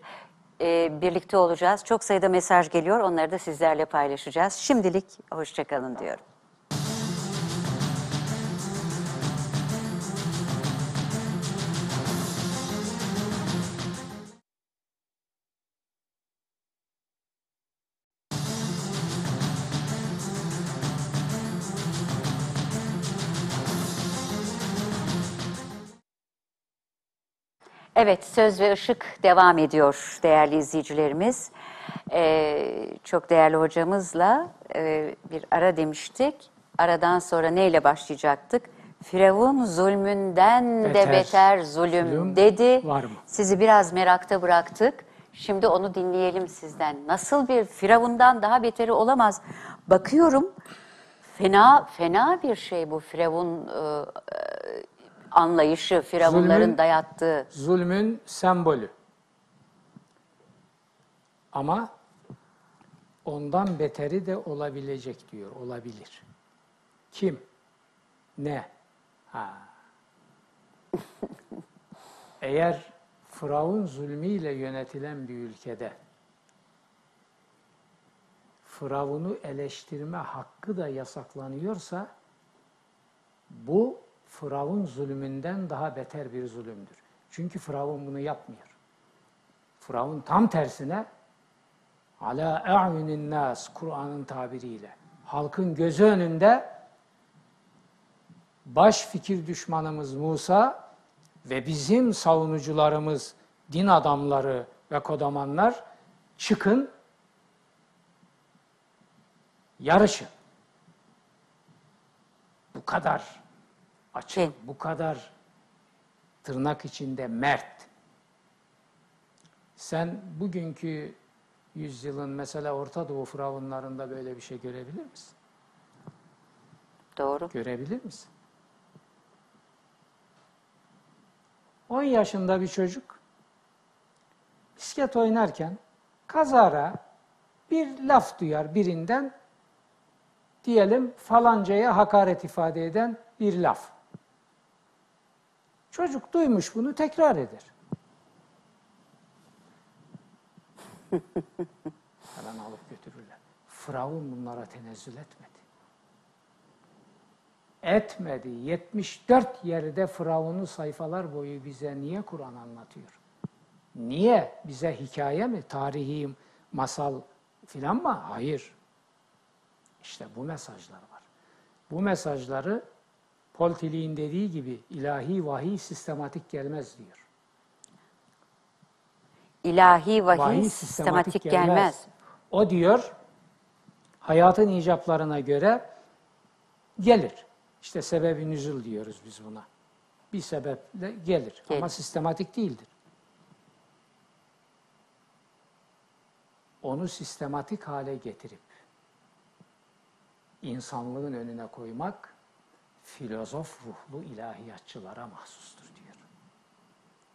Birlikte olacağız. Çok sayıda mesaj geliyor. Onları da sizlerle paylaşacağız. Şimdilik hoşça kalın diyorum. Evet, Söz ve Işık devam ediyor değerli izleyicilerimiz. Çok değerli hocamızla bir ara demiştik. Aradan sonra neyle başlayacaktık? Firavun zulmünden de beter zulüm dedi. Sizi biraz merakta bıraktık. Şimdi onu dinleyelim sizden. Nasıl bir Firavundan daha beteri olamaz? Bakıyorum, fena bir şey bu Firavun anlayışı, Firavunların dayattığı. Zulmün sembolü. Ama ondan beteri de olabilecek diyor, olabilir. Kim? Ne? Ha. Eğer Firavun zulmüyle yönetilen bir ülkede Firavun'u eleştirme hakkı da yasaklanıyorsa bu Firavun zulmünden daha beter bir zulümdür. Çünkü Firavun bunu yapmıyor. Firavun tam tersine Ala a'yunin nas, Kur'an'ın tabiriyle. Halkın gözü önünde baş fikir düşmanımız Musa ve bizim savunucularımız, din adamları ve kodamanlar, çıkın, yarışın. Bu kadar açık, bu kadar tırnak içinde mert. Sen bugünkü yüzyılın mesela Orta Doğu firavunlarında böyle bir şey görebilir misin? Doğru. Görebilir misin? 10 yaşında bir çocuk bisiklet oynarken kazara bir laf duyar birinden, diyelim falancaya hakaret ifade eden bir laf. Çocuk duymuş bunu, tekrar eder. Hemen alıp götürürler. Firavun bunlara tenezzül etmedi. Etmedi. 74 yerde Firavun'un sayfalar boyu bize niye Kur'an anlatıyor? Niye? Bize hikaye mi? Tarihi, masal filan mı? Hayır. İşte bu mesajlar var. Bu mesajları Paul Tillich'in dediği gibi ilahi vahiy sistematik gelmez diyor. İlahi vahiy sistematik gelmez. O diyor, hayatın icaplarına göre gelir. İşte sebebi nüzul diyoruz biz buna. Bir sebeple gelir ama sistematik değildir. Onu sistematik hale getirip insanlığın önüne koymak filozof ruhlu ilahiyatçılara mahsustur diyor.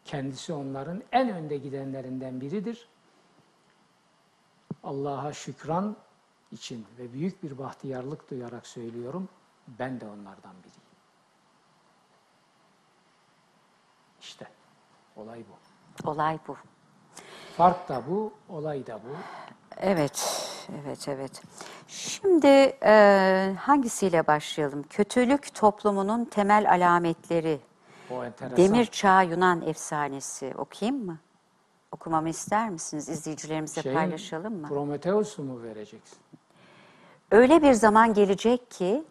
Kendisi onların en önde gidenlerinden biridir. Allah'a şükran için ve büyük bir bahtiyarlık duyarak söylüyorum, ben de onlardan biriyim. İşte olay bu. Olay bu. Fark da bu, olay da bu. Evet, evet, evet. Şimdi hangisiyle başlayalım? Kötülük toplumunun temel alametleri. Demir Çağ Yunan efsanesi. Okuyayım mı? Okumamı ister misiniz? İzleyicilerimize paylaşalım mı? Prometheus'u mu vereceksin? Öyle bir zaman gelecek ki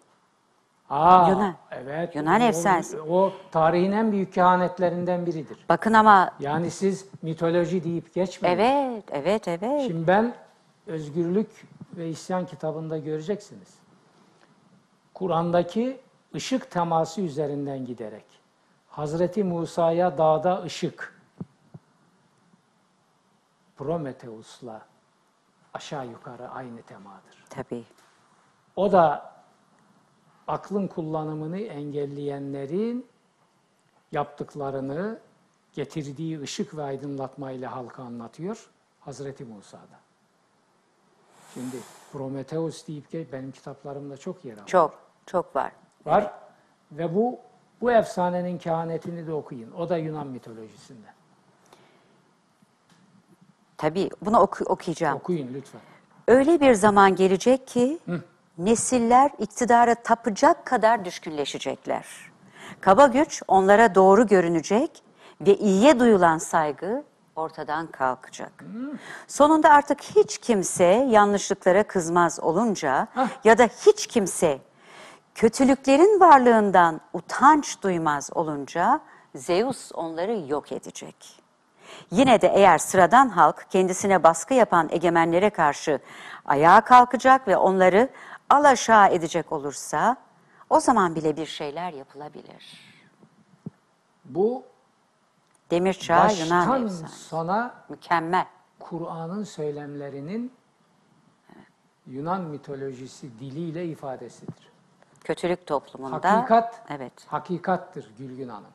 Yunan, evet, Yunan efsanesi. O tarihin en büyük kehanetlerinden biridir. Bakın ama. Yani siz mitoloji deyip geçmeyin. Evet, evet, evet. Şimdi ben Özgürlük ve İsyan kitabında göreceksiniz. Kur'an'daki ışık teması üzerinden giderek Hazreti Musa'ya dağda ışık, Prometheus'la aşağı yukarı aynı temadır. Tabii. O da aklın kullanımını engelleyenlerin yaptıklarını, getirdiği ışık ve aydınlatmayla halka anlatıyor Hazreti Musa'da. Şimdi Prometheus deyip ki benim kitaplarımda çok yer alıyor. Çok, çok var. Var. Evet. Ve bu efsanenin kehanetini de okuyun. O da Yunan mitolojisinde. Tabii, bunu okuyacağım. Okuyun lütfen. Öyle bir zaman gelecek ki nesiller iktidara tapacak kadar düşkünleşecekler. Kaba güç onlara doğru görünecek ve iyiye duyulan saygı ortadan kalkacak. Sonunda artık hiç kimse yanlışlıklara kızmaz olunca ya da hiç kimse kötülüklerin varlığından utanç duymaz olunca Zeus onları yok edecek. Yine de eğer sıradan halk kendisine baskı yapan egemenlere karşı ayağa kalkacak ve onları alaşağı edecek olursa o zaman bile bir şeyler yapılabilir. Bu Demir Çağ Yunan efsanesi. Sona mükemmel. Kur'an'ın söylemlerinin Yunan mitolojisi diliyle ifadesidir. Kötülük toplumunda. Hakikat, evet. Hakikattır Gülgün Hanım.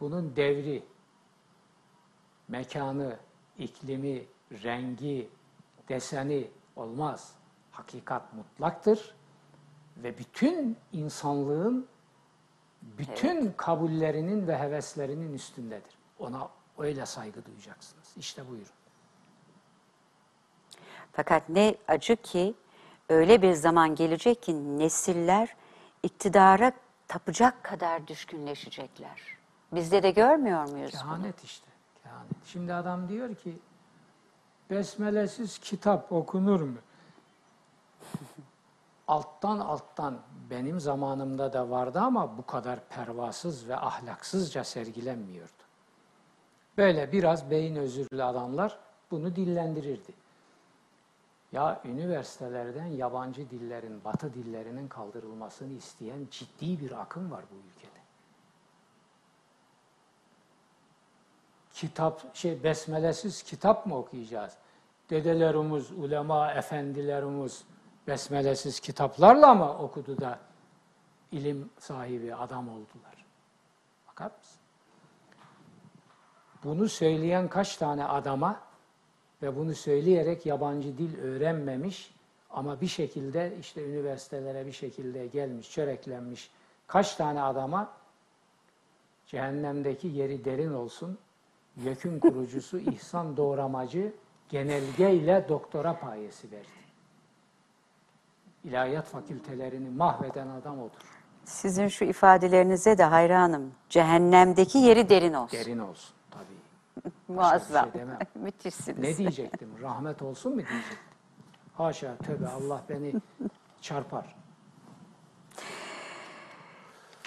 Bunun devri, mekanı, iklimi, rengi, deseni olmaz. Hakikat mutlaktır ve bütün insanlığın bütün kabullerinin ve heveslerinin üstündedir. Ona öyle saygı duyacaksınız. İşte buyurun. Fakat ne acı ki öyle bir zaman gelecek ki nesiller iktidara tapacak kadar düşkünleşecekler. Bizde de görmüyor muyuz bunu? Kehanet işte. Kehanet. Şimdi adam diyor ki besmelesiz kitap okunur mu? Alttan benim zamanımda da vardı ama bu kadar pervasız ve ahlaksızca sergilenmiyordu. Böyle biraz beyin özürlü adamlar bunu dillendirirdi. Ya üniversitelerden yabancı dillerin, batı dillerinin kaldırılmasını isteyen ciddi bir akım var bu ülkede. Besmelesiz kitap mı okuyacağız? Dedelerimiz, ulema, efendilerimiz besmelesiz kitaplarla mı okudu da ilim sahibi adam oldular? Bakar mısın? Bunu söyleyen kaç tane adama ve bunu söyleyerek yabancı dil öğrenmemiş ama bir şekilde işte üniversitelere bir şekilde gelmiş, çöreklenmiş kaç tane adama cehennemdeki yeri derin olsun, YÖK'ün kurucusu İhsan Doğramacı genelgeyle doktora payesi verdi. İlahiyat fakültelerini mahveden adam odur. Sizin şu ifadelerinize de hayranım. Cehennemdeki yeri derin olsun. Derin olsun tabii. Muazzam. Şey müthişsiniz. Ne diyecektim? Rahmet olsun mu diyecektim? Haşa, tövbe, Allah beni çarpar.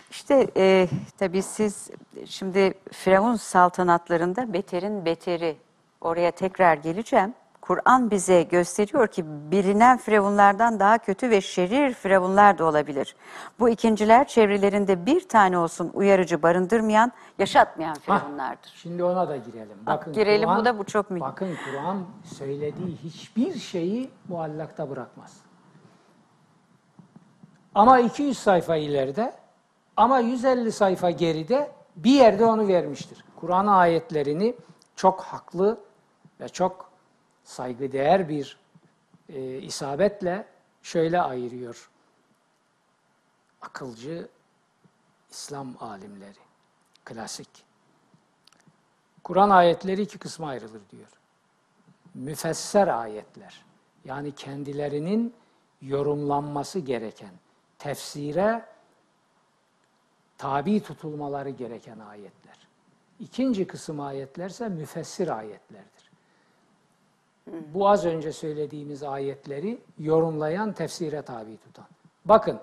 İşte tabii siz şimdi Firavun saltanatlarında beterin beteri. Oraya tekrar geleceğim. Kur'an bize gösteriyor ki bilinen firavunlardan daha kötü ve şerir firavunlar da olabilir. Bu ikinciler çevrelerinde bir tane olsun uyarıcı barındırmayan, yaşatmayan firavunlardır. Şimdi ona da girelim. Bakın, girelim Kur'an, bu da bu çok mühim. Bakın Kur'an söylediği hiçbir şeyi muallakta bırakmaz. Ama 200 sayfa ileride, ama 150 sayfa geride bir yerde onu vermiştir. Kur'an ayetlerini çok haklı ve çok saygıdeğer bir isabetle şöyle ayırıyor akılcı İslam alimleri, klasik. Kur'an ayetleri iki kısma ayrılır diyor. Müfesser ayetler, yani kendilerinin yorumlanması gereken, tefsire tabi tutulmaları gereken ayetler. İkinci kısım ayetlerse müfessir ayetlerdir. Bu az önce söylediğimiz ayetleri yorumlayan, tefsire tabi tutan. Bakın,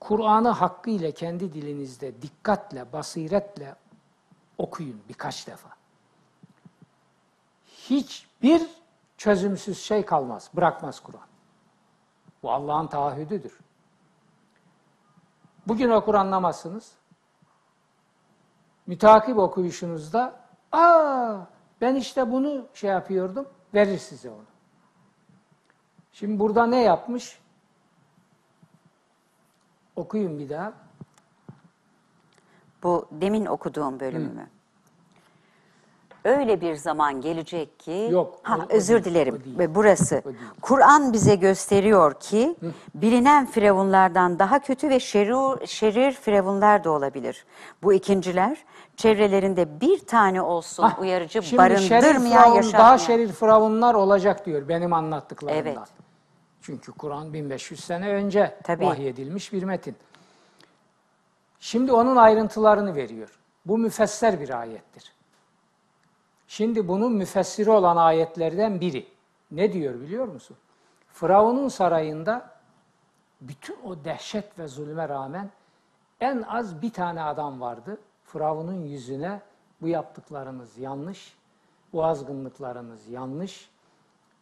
Kur'an'ı hakkıyla kendi dilinizde dikkatle, basiretle okuyun birkaç defa. Hiçbir çözümsüz şey kalmaz, bırakmaz Kur'an. Bu Allah'ın taahhüdüdür. Bugün okur anlamazsınız. Mütakip okuyuşunuzda, ben işte bunu şey yapıyordum, verir size onu. Şimdi burada ne yapmış? Okuyun bir daha. Bu demin okuduğum bölümü mü? Öyle bir zaman gelecek ki... Yok. Özür dilerim. Burası. Kur'an bize gösteriyor ki bilinen firavunlardan daha kötü ve şerir firavunlar da olabilir. Bu ikinciler çevrelerinde bir tane olsun uyarıcı barındırmayan yaşatmayan. Daha şerir firavunlar olacak diyor benim anlattıklarımdan. Evet. Çünkü Kur'an 1500 sene önce vahyedilmiş bir metin. Şimdi onun ayrıntılarını veriyor. Bu müfesser bir ayettir. Şimdi bunun müfessiri olan ayetlerden biri. Ne diyor biliyor musun? Firavun'un sarayında bütün o dehşet ve zulme rağmen en az bir tane adam vardı. Firavun'un yüzüne bu yaptıklarınız yanlış, bu azgınlıklarınız yanlış,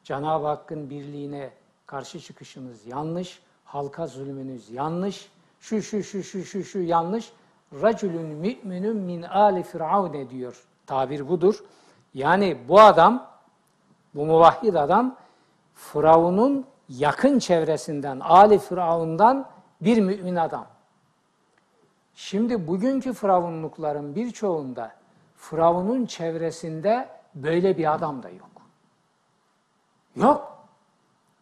Cenab-ı Hakk'ın birliğine karşı çıkışınız yanlış, halka zulmünüz yanlış, şu yanlış. Racülün mü'minün min âli firavne diyor. Tabir budur. Yani bu adam, bu muvahhid adam, Firavun'un yakın çevresinden, Ali Firavun'dan bir mümin adam. Şimdi bugünkü Firavunlukların birçoğunda Firavun'un çevresinde böyle bir adam da yok. Yok.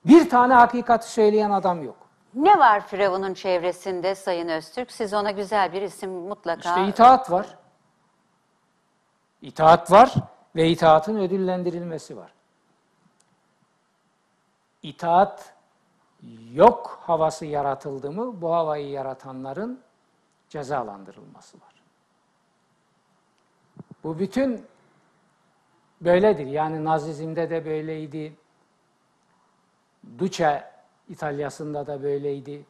Bir tane hakikati söyleyen adam yok. Ne var Firavun'un çevresinde Sayın Öztürk? Siz ona güzel bir isim mutlaka... İşte itaat var. İtaat var. Ve itaatın ödüllendirilmesi var. İtaat yok havası yaratıldı mı, bu havayı yaratanların cezalandırılması var. Bu bütün böyledir. Yani Nazizm'de de böyleydi. Duce İtalya'sında da böyleydi.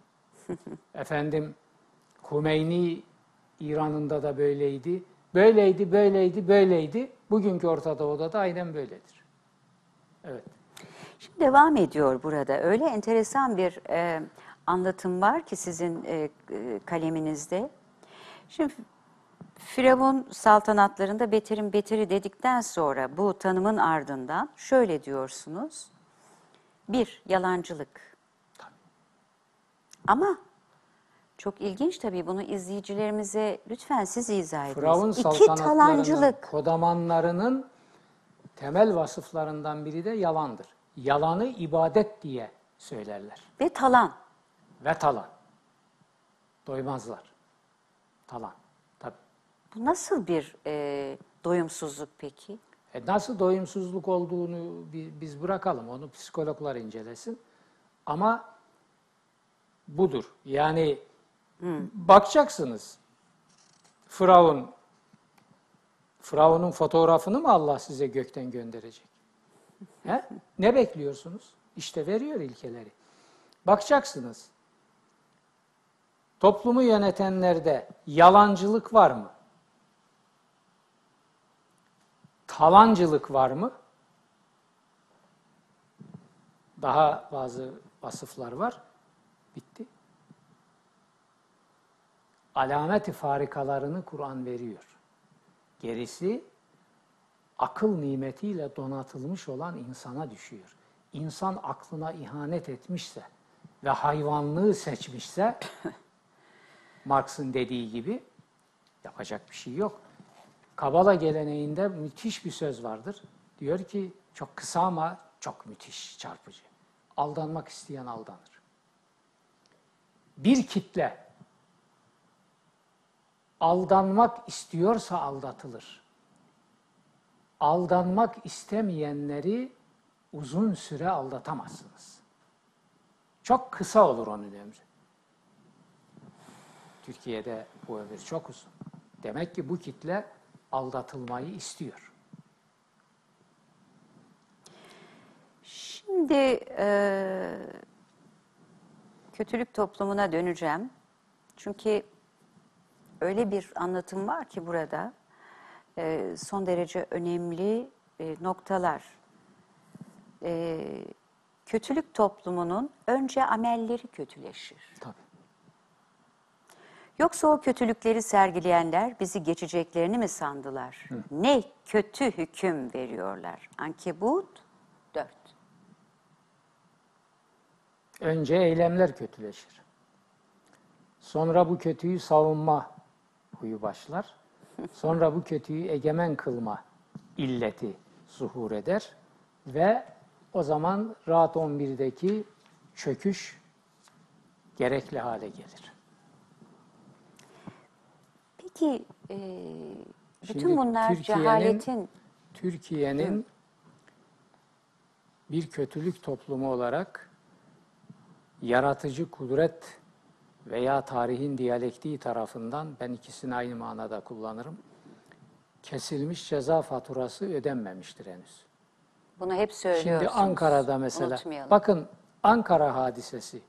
Efendim, Hümeyni İran'ında da böyleydi. Böyleydi, böyleydi, böyleydi. Bugünkü Orta Doğu'da da aynen böyledir. Evet. Şimdi devam ediyor burada. Öyle enteresan bir anlatım var ki sizin kaleminizde. Şimdi Firavun saltanatlarında beterin beteri dedikten sonra bu tanımın ardından şöyle diyorsunuz. Bir, yalancılık. Tabii. Ama çok ilginç tabii, bunu izleyicilerimize lütfen siz izah ediniz. Firavun saltanatlarının kodamanlarının temel vasıflarından biri de yalandır. Yalanı ibadet diye söylerler. Ve talan. Ve talan. Doymazlar. Talan. Tabii. Bu nasıl bir doyumsuzluk peki? Nasıl doyumsuzluk olduğunu biz bırakalım. Onu psikologlar incelesin. Ama budur. Yani bakacaksınız. Firavun'un fotoğrafını mı Allah size gökten gönderecek? He? Ne bekliyorsunuz? İşte veriyor ilkeleri. Bakacaksınız. Toplumu yönetenlerde yalancılık var mı? Talancılık var mı? Daha bazı vasıflar var. Bitti. Alamet-i farikalarını Kur'an veriyor. Gerisi akıl nimetiyle donatılmış olan insana düşüyor. İnsan aklına ihanet etmişse ve hayvanlığı seçmişse Marx'ın dediği gibi yapacak bir şey yok. Kabala geleneğinde müthiş bir söz vardır. Diyor ki, çok kısa ama çok müthiş, çarpıcı. Aldanmak isteyen aldanır. Bir kitle aldanmak istiyorsa aldatılır. Aldanmak istemeyenleri uzun süre aldatamazsınız. Çok kısa olur onun ömrü. Türkiye'de bu ömür çok uzun. Demek ki bu kitle aldatılmayı istiyor. Şimdi kötülük toplumuna döneceğim. Çünkü öyle bir anlatım var ki burada son derece önemli noktalar. Kötülük toplumunun önce amelleri kötüleşir. Tabii. Yoksa o kötülükleri sergileyenler bizi geçeceklerini mi sandılar? Hı. Ne kötü hüküm veriyorlar. Ankebut 4. Önce eylemler kötüleşir. Sonra bu kötüyü savunma huyu başlar. Sonra bu kötüyü egemen kılma illeti zuhur eder. Ve o zaman Rahat 11'deki çöküş gerekli hale gelir. Peki bütün şimdi bunlar Türkiye'nin bir kötülük toplumu olarak yaratıcı kudret veya tarihin diyalektiği tarafından, ben ikisini aynı manada kullanırım, kesilmiş ceza faturası ödenmemiştir henüz. Bunu hep söylüyorsunuz. Şimdi Ankara'da mesela, bakın Ankara hadisesi,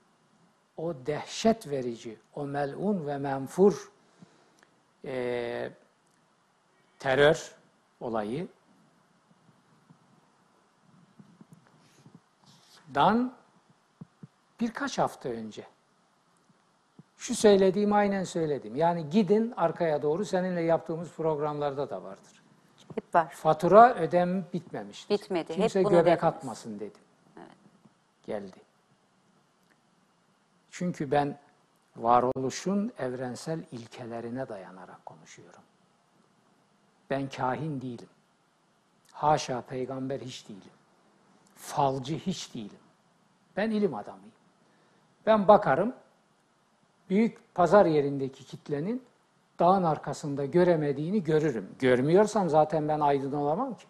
o dehşet verici, o melun ve menfur terör olayından birkaç hafta önce şu söylediğimi aynen söyledim. Yani gidin arkaya doğru, seninle yaptığımız programlarda da vardır. Hep var. Fatura ödem bitmemiştir. Bitmedi. Kimse hep bunu göbek dediniz. Atmasın dedim. Evet. Geldi. Çünkü ben varoluşun evrensel ilkelerine dayanarak konuşuyorum. Ben kahin değilim. Haşa peygamber hiç değilim. Falcı hiç değilim. Ben ilim adamıyım. Ben bakarım, büyük pazar yerindeki kitlenin dağın arkasında göremediğini görürüm. Görmüyorsam zaten ben aydın olamam ki.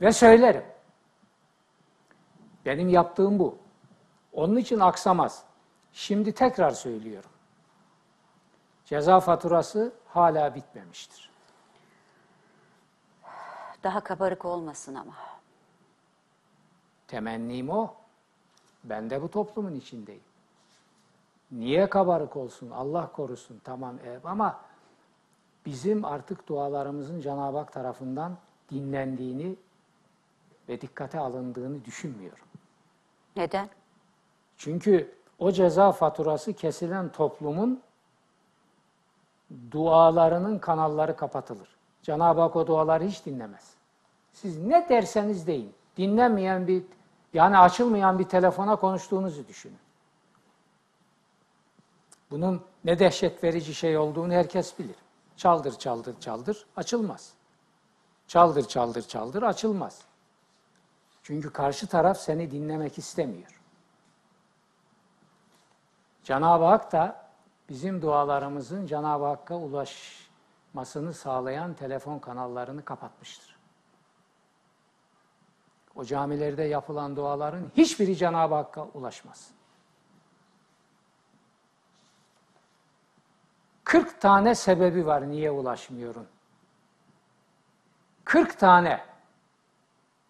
Ve söylerim. Benim yaptığım bu. Onun için aksamaz. Şimdi tekrar söylüyorum. Ceza faturası hala bitmemiştir. Daha kabarık olmasın ama. Temennim o. Ben de bu toplumun içindeyim. Niye kabarık olsun? Allah korusun. Tamam ama bizim artık dualarımızın Cenab-ı Hak tarafından dinlendiğini ve dikkate alındığını düşünmüyorum. Neden? Çünkü o ceza faturası kesilen toplumun dualarının kanalları kapatılır. Cenab-ı Hak o duaları hiç dinlemez. Siz ne derseniz deyin. Dinlenmeyen bir, yani açılmayan bir telefona konuştuğunuzu düşünün. Bunun ne dehşet verici şey olduğunu herkes bilir. Çaldır, çaldır, çaldır, açılmaz. Çaldır, çaldır, çaldır, açılmaz. Çünkü karşı taraf seni dinlemek istemiyor. Cenab-ı Hak da bizim dualarımızın Cenab-ı Hakk'a ulaşmasını sağlayan telefon kanallarını kapatmıştır. O camilerde yapılan duaların hiçbiri Cenab-ı Hakk'a ulaşmaz. 40 tane sebebi var niye ulaşmıyorum. 40 tane.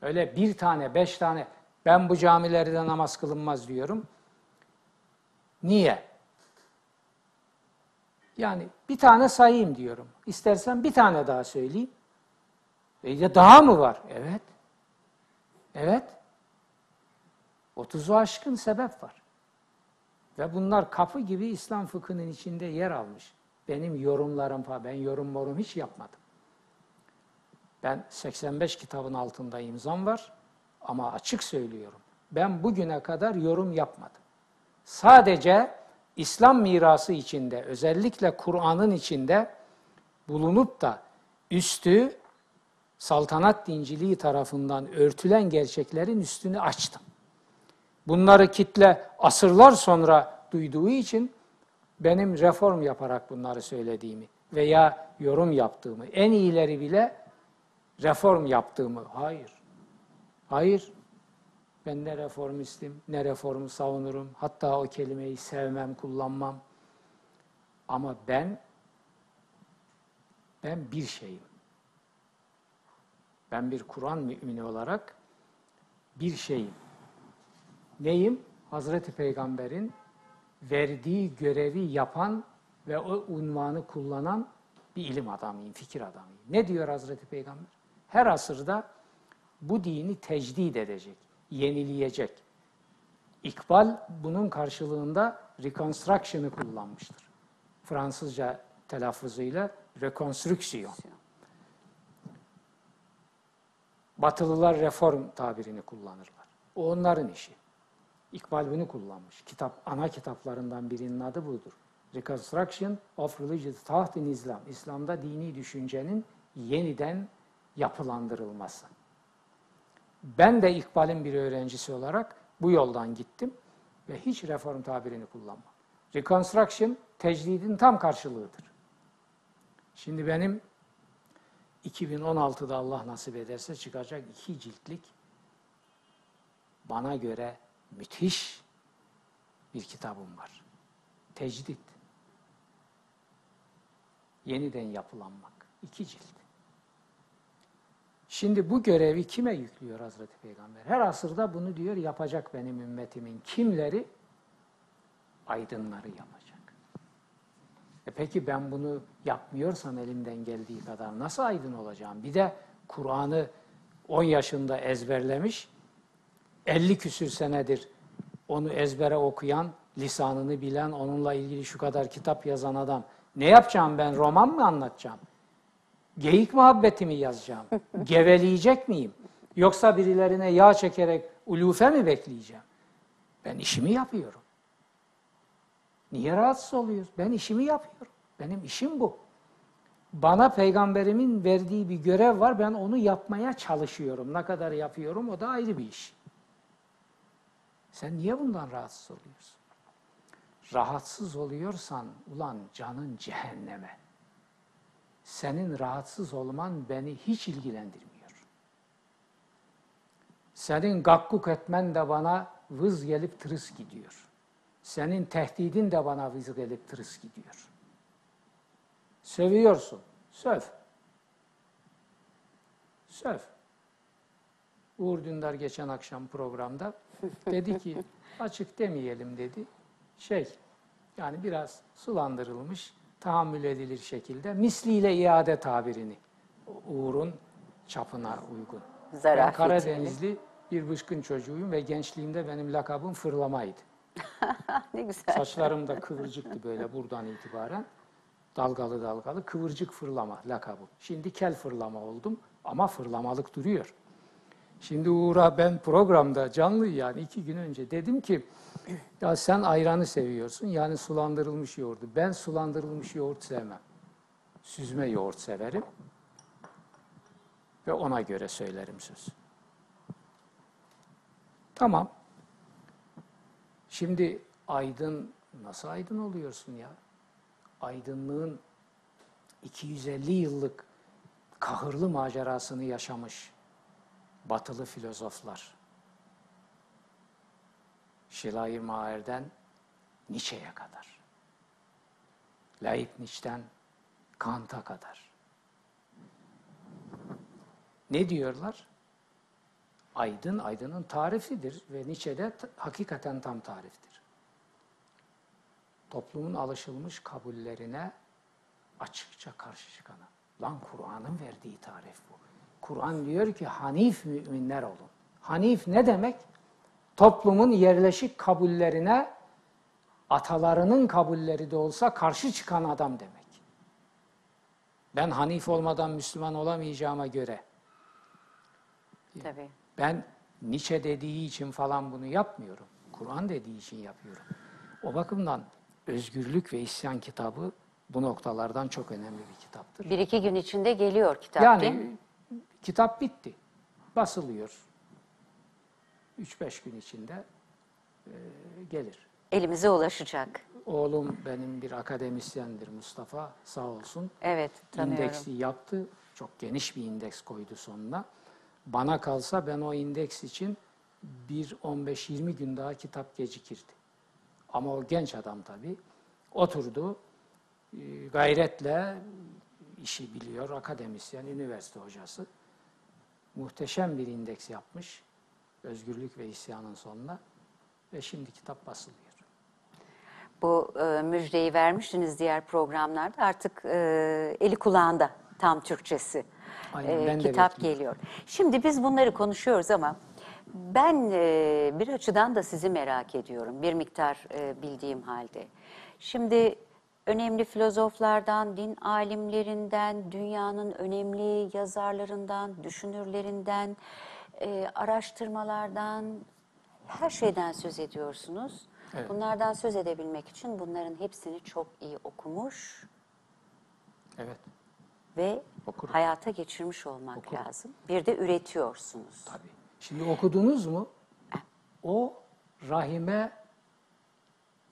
Öyle bir tane, 5 tane. Ben bu camilerde namaz kılınmaz diyorum. Niye? Yani bir tane sayayım diyorum. İstersen bir tane daha söyleyeyim. Ya daha mı var? Evet. Evet. 30'u aşkın sebep var. Ve bunlar kapı gibi İslam fıkhının içinde yer almış. Benim yorumlarım falan, ben yorum hiç yapmadım. Ben 85 kitabın altında imzam var ama açık söylüyorum. Ben bugüne kadar yorum yapmadım. Sadece İslam mirası içinde, özellikle Kur'an'ın içinde bulunup da üstü saltanat dinciliği tarafından örtülen gerçeklerin üstünü açtım. Bunları kitle asırlar sonra duyduğu için benim reform yaparak bunları söylediğimi veya yorum yaptığımı, en iyileri bile reform yaptığımı, hayır, hayır. Ben ne reformistim, ne reformu savunurum. Hatta o kelimeyi sevmem, kullanmam. Ama ben bir şeyim. Ben bir Kur'an mümini olarak bir şeyim. Neyim? Hazreti Peygamber'in verdiği görevi yapan ve o unvanı kullanan bir ilim adamıyım, fikir adamıyım. Ne diyor Hazreti Peygamber? Her asırda bu dini tecdid edecek, yenileyecek. İkbal bunun karşılığında reconstruction'ı kullanmıştır. Fransızca telaffuzuyla rekonstrüksiyon. Batılılar reform tabirini kullanırlar. O onların işi. İkbal bunu kullanmış. Ana kitaplarından birinin adı budur. Reconstruction of Religious Thought in Islam. İslam'da dini düşüncenin yeniden yapılandırılması. Ben de İkbal'in bir öğrencisi olarak bu yoldan gittim ve hiç reform tabirini kullanmam. Reconstruction, tecdidin tam karşılığıdır. Şimdi benim 2016'da Allah nasip ederse çıkacak 2 ciltlik bana göre müthiş bir kitabım var. Tecdid. Yeniden yapılanmak. 2 cilt. Şimdi bu görevi kime yüklüyor Hazreti Peygamber? Her asırda bunu diyor yapacak benim ümmetimin. Kimleri? Aydınları yapacak. Peki ben bunu yapmıyorsam elimden geldiği kadar nasıl aydın olacağım? Bir de Kur'an'ı 10 yaşında ezberlemiş, 50 küsür senedir onu ezbere okuyan, lisanını bilen, onunla ilgili şu kadar kitap yazan adam. Ne yapacağım ben? Roman mı anlatacağım? Geyik muhabbetimi yazacağım? Geveleyecek miyim? Yoksa birilerine yağ çekerek ulufe mi bekleyeceğim? Ben işimi yapıyorum. Niye rahatsız oluyoruz? Ben işimi yapıyorum. Benim işim bu. Bana Peygamberimin verdiği bir görev var. Ben onu yapmaya çalışıyorum. Ne kadar yapıyorum o da ayrı bir iş. Sen niye bundan rahatsız oluyorsun? Rahatsız oluyorsan ulan canın cehenneme. Senin rahatsız olman beni hiç ilgilendirmiyor. Senin gakkuk etmen de bana vız gelip tırıs gidiyor. Senin tehdidin de bana vız gelip tırıs gidiyor. Seviyorsun, söv. söv. Uğur Dündar geçen akşam programda dedi ki açık demeyelim dedi. Yani biraz sulandırılmış, tahammül edilir şekilde misliyle iade tabirini Uğur'un çapına uygun. Ben Karadenizli bir bıçkın çocuğuyum ve gençliğimde benim lakabım fırlamaydı. Ne güzel. Saçlarım da kıvırcıktı böyle buradan itibaren. Dalgalı dalgalı kıvırcık fırlama lakabım. Şimdi kel fırlama oldum ama fırlamalık duruyor. Şimdi Uğur'a ben programda canlı yani 2 gün önce dedim ki ya sen ayranı seviyorsun yani sulandırılmış yoğurdu. Ben sulandırılmış yoğurt sevmem. Süzme yoğurt severim. Ve ona göre söylerim söz. Tamam. Şimdi aydın, nasıl aydın oluyorsun ya? Aydınlığın 250 yıllık kahırlı macerasını yaşamış batılı filozoflar. Schleiermacher'den Nietzsche'ye kadar. Leibniz'den Kant'a kadar. Ne diyorlar? Aydın, aydının tarifidir ve Nietzsche'de hakikaten tam tariftir. Toplumun alışılmış kabullerine açıkça karşı çıkana. Lan Kur'an'ın verdiği tarif bu. Kur'an diyor ki hanif müminler olun. Hanif ne demek? Toplumun yerleşik kabullerine, atalarının kabulleri de olsa karşı çıkan adam demek. Ben hanif olmadan Müslüman olamayacağıma göre. Tabii. Ben Nietzsche dediği için falan bunu yapmıyorum. Kur'an dediği için yapıyorum. O bakımdan Özgürlük ve İsyan kitabı bu noktalardan çok önemli bir kitaptır. 1-2 gün içinde geliyor kitap yani, değil mi? Kitap bitti. Basılıyor. 3-5 gün içinde gelir. Elimize ulaşacak. Oğlum benim bir akademisyendir Mustafa sağ olsun. Evet, tanıyorum. İndeksi yaptı. Çok geniş bir indeks koydu sonuna. Bana kalsa ben o indeks için bir 15-20 gün daha kitap gecikirdi. Ama o genç adam tabii oturdu, gayretle işi biliyor, akademisyen, üniversite hocası. Muhteşem bir indeks yapmış, Özgürlük ve İsyan'ın sonuna ve şimdi kitap basılıyor. Bu müjdeyi vermiştiniz diğer programlarda, artık eli kulağında tam Türkçesi. Aynen, ben kitap geliyor. Şimdi biz bunları konuşuyoruz ama ben bir açıdan da sizi merak ediyorum. Bir miktar bildiğim halde. Şimdi önemli filozoflardan, din alimlerinden, dünyanın önemli yazarlarından, düşünürlerinden, araştırmalardan, her şeyden söz ediyorsunuz. Evet. Bunlardan söz edebilmek için bunların hepsini çok iyi okumuş. Evet. Ve okurum. Hayata geçirmiş olmak okurum. Lazım. Bir de üretiyorsunuz. Tabii. Şimdi okudunuz mu? O rahime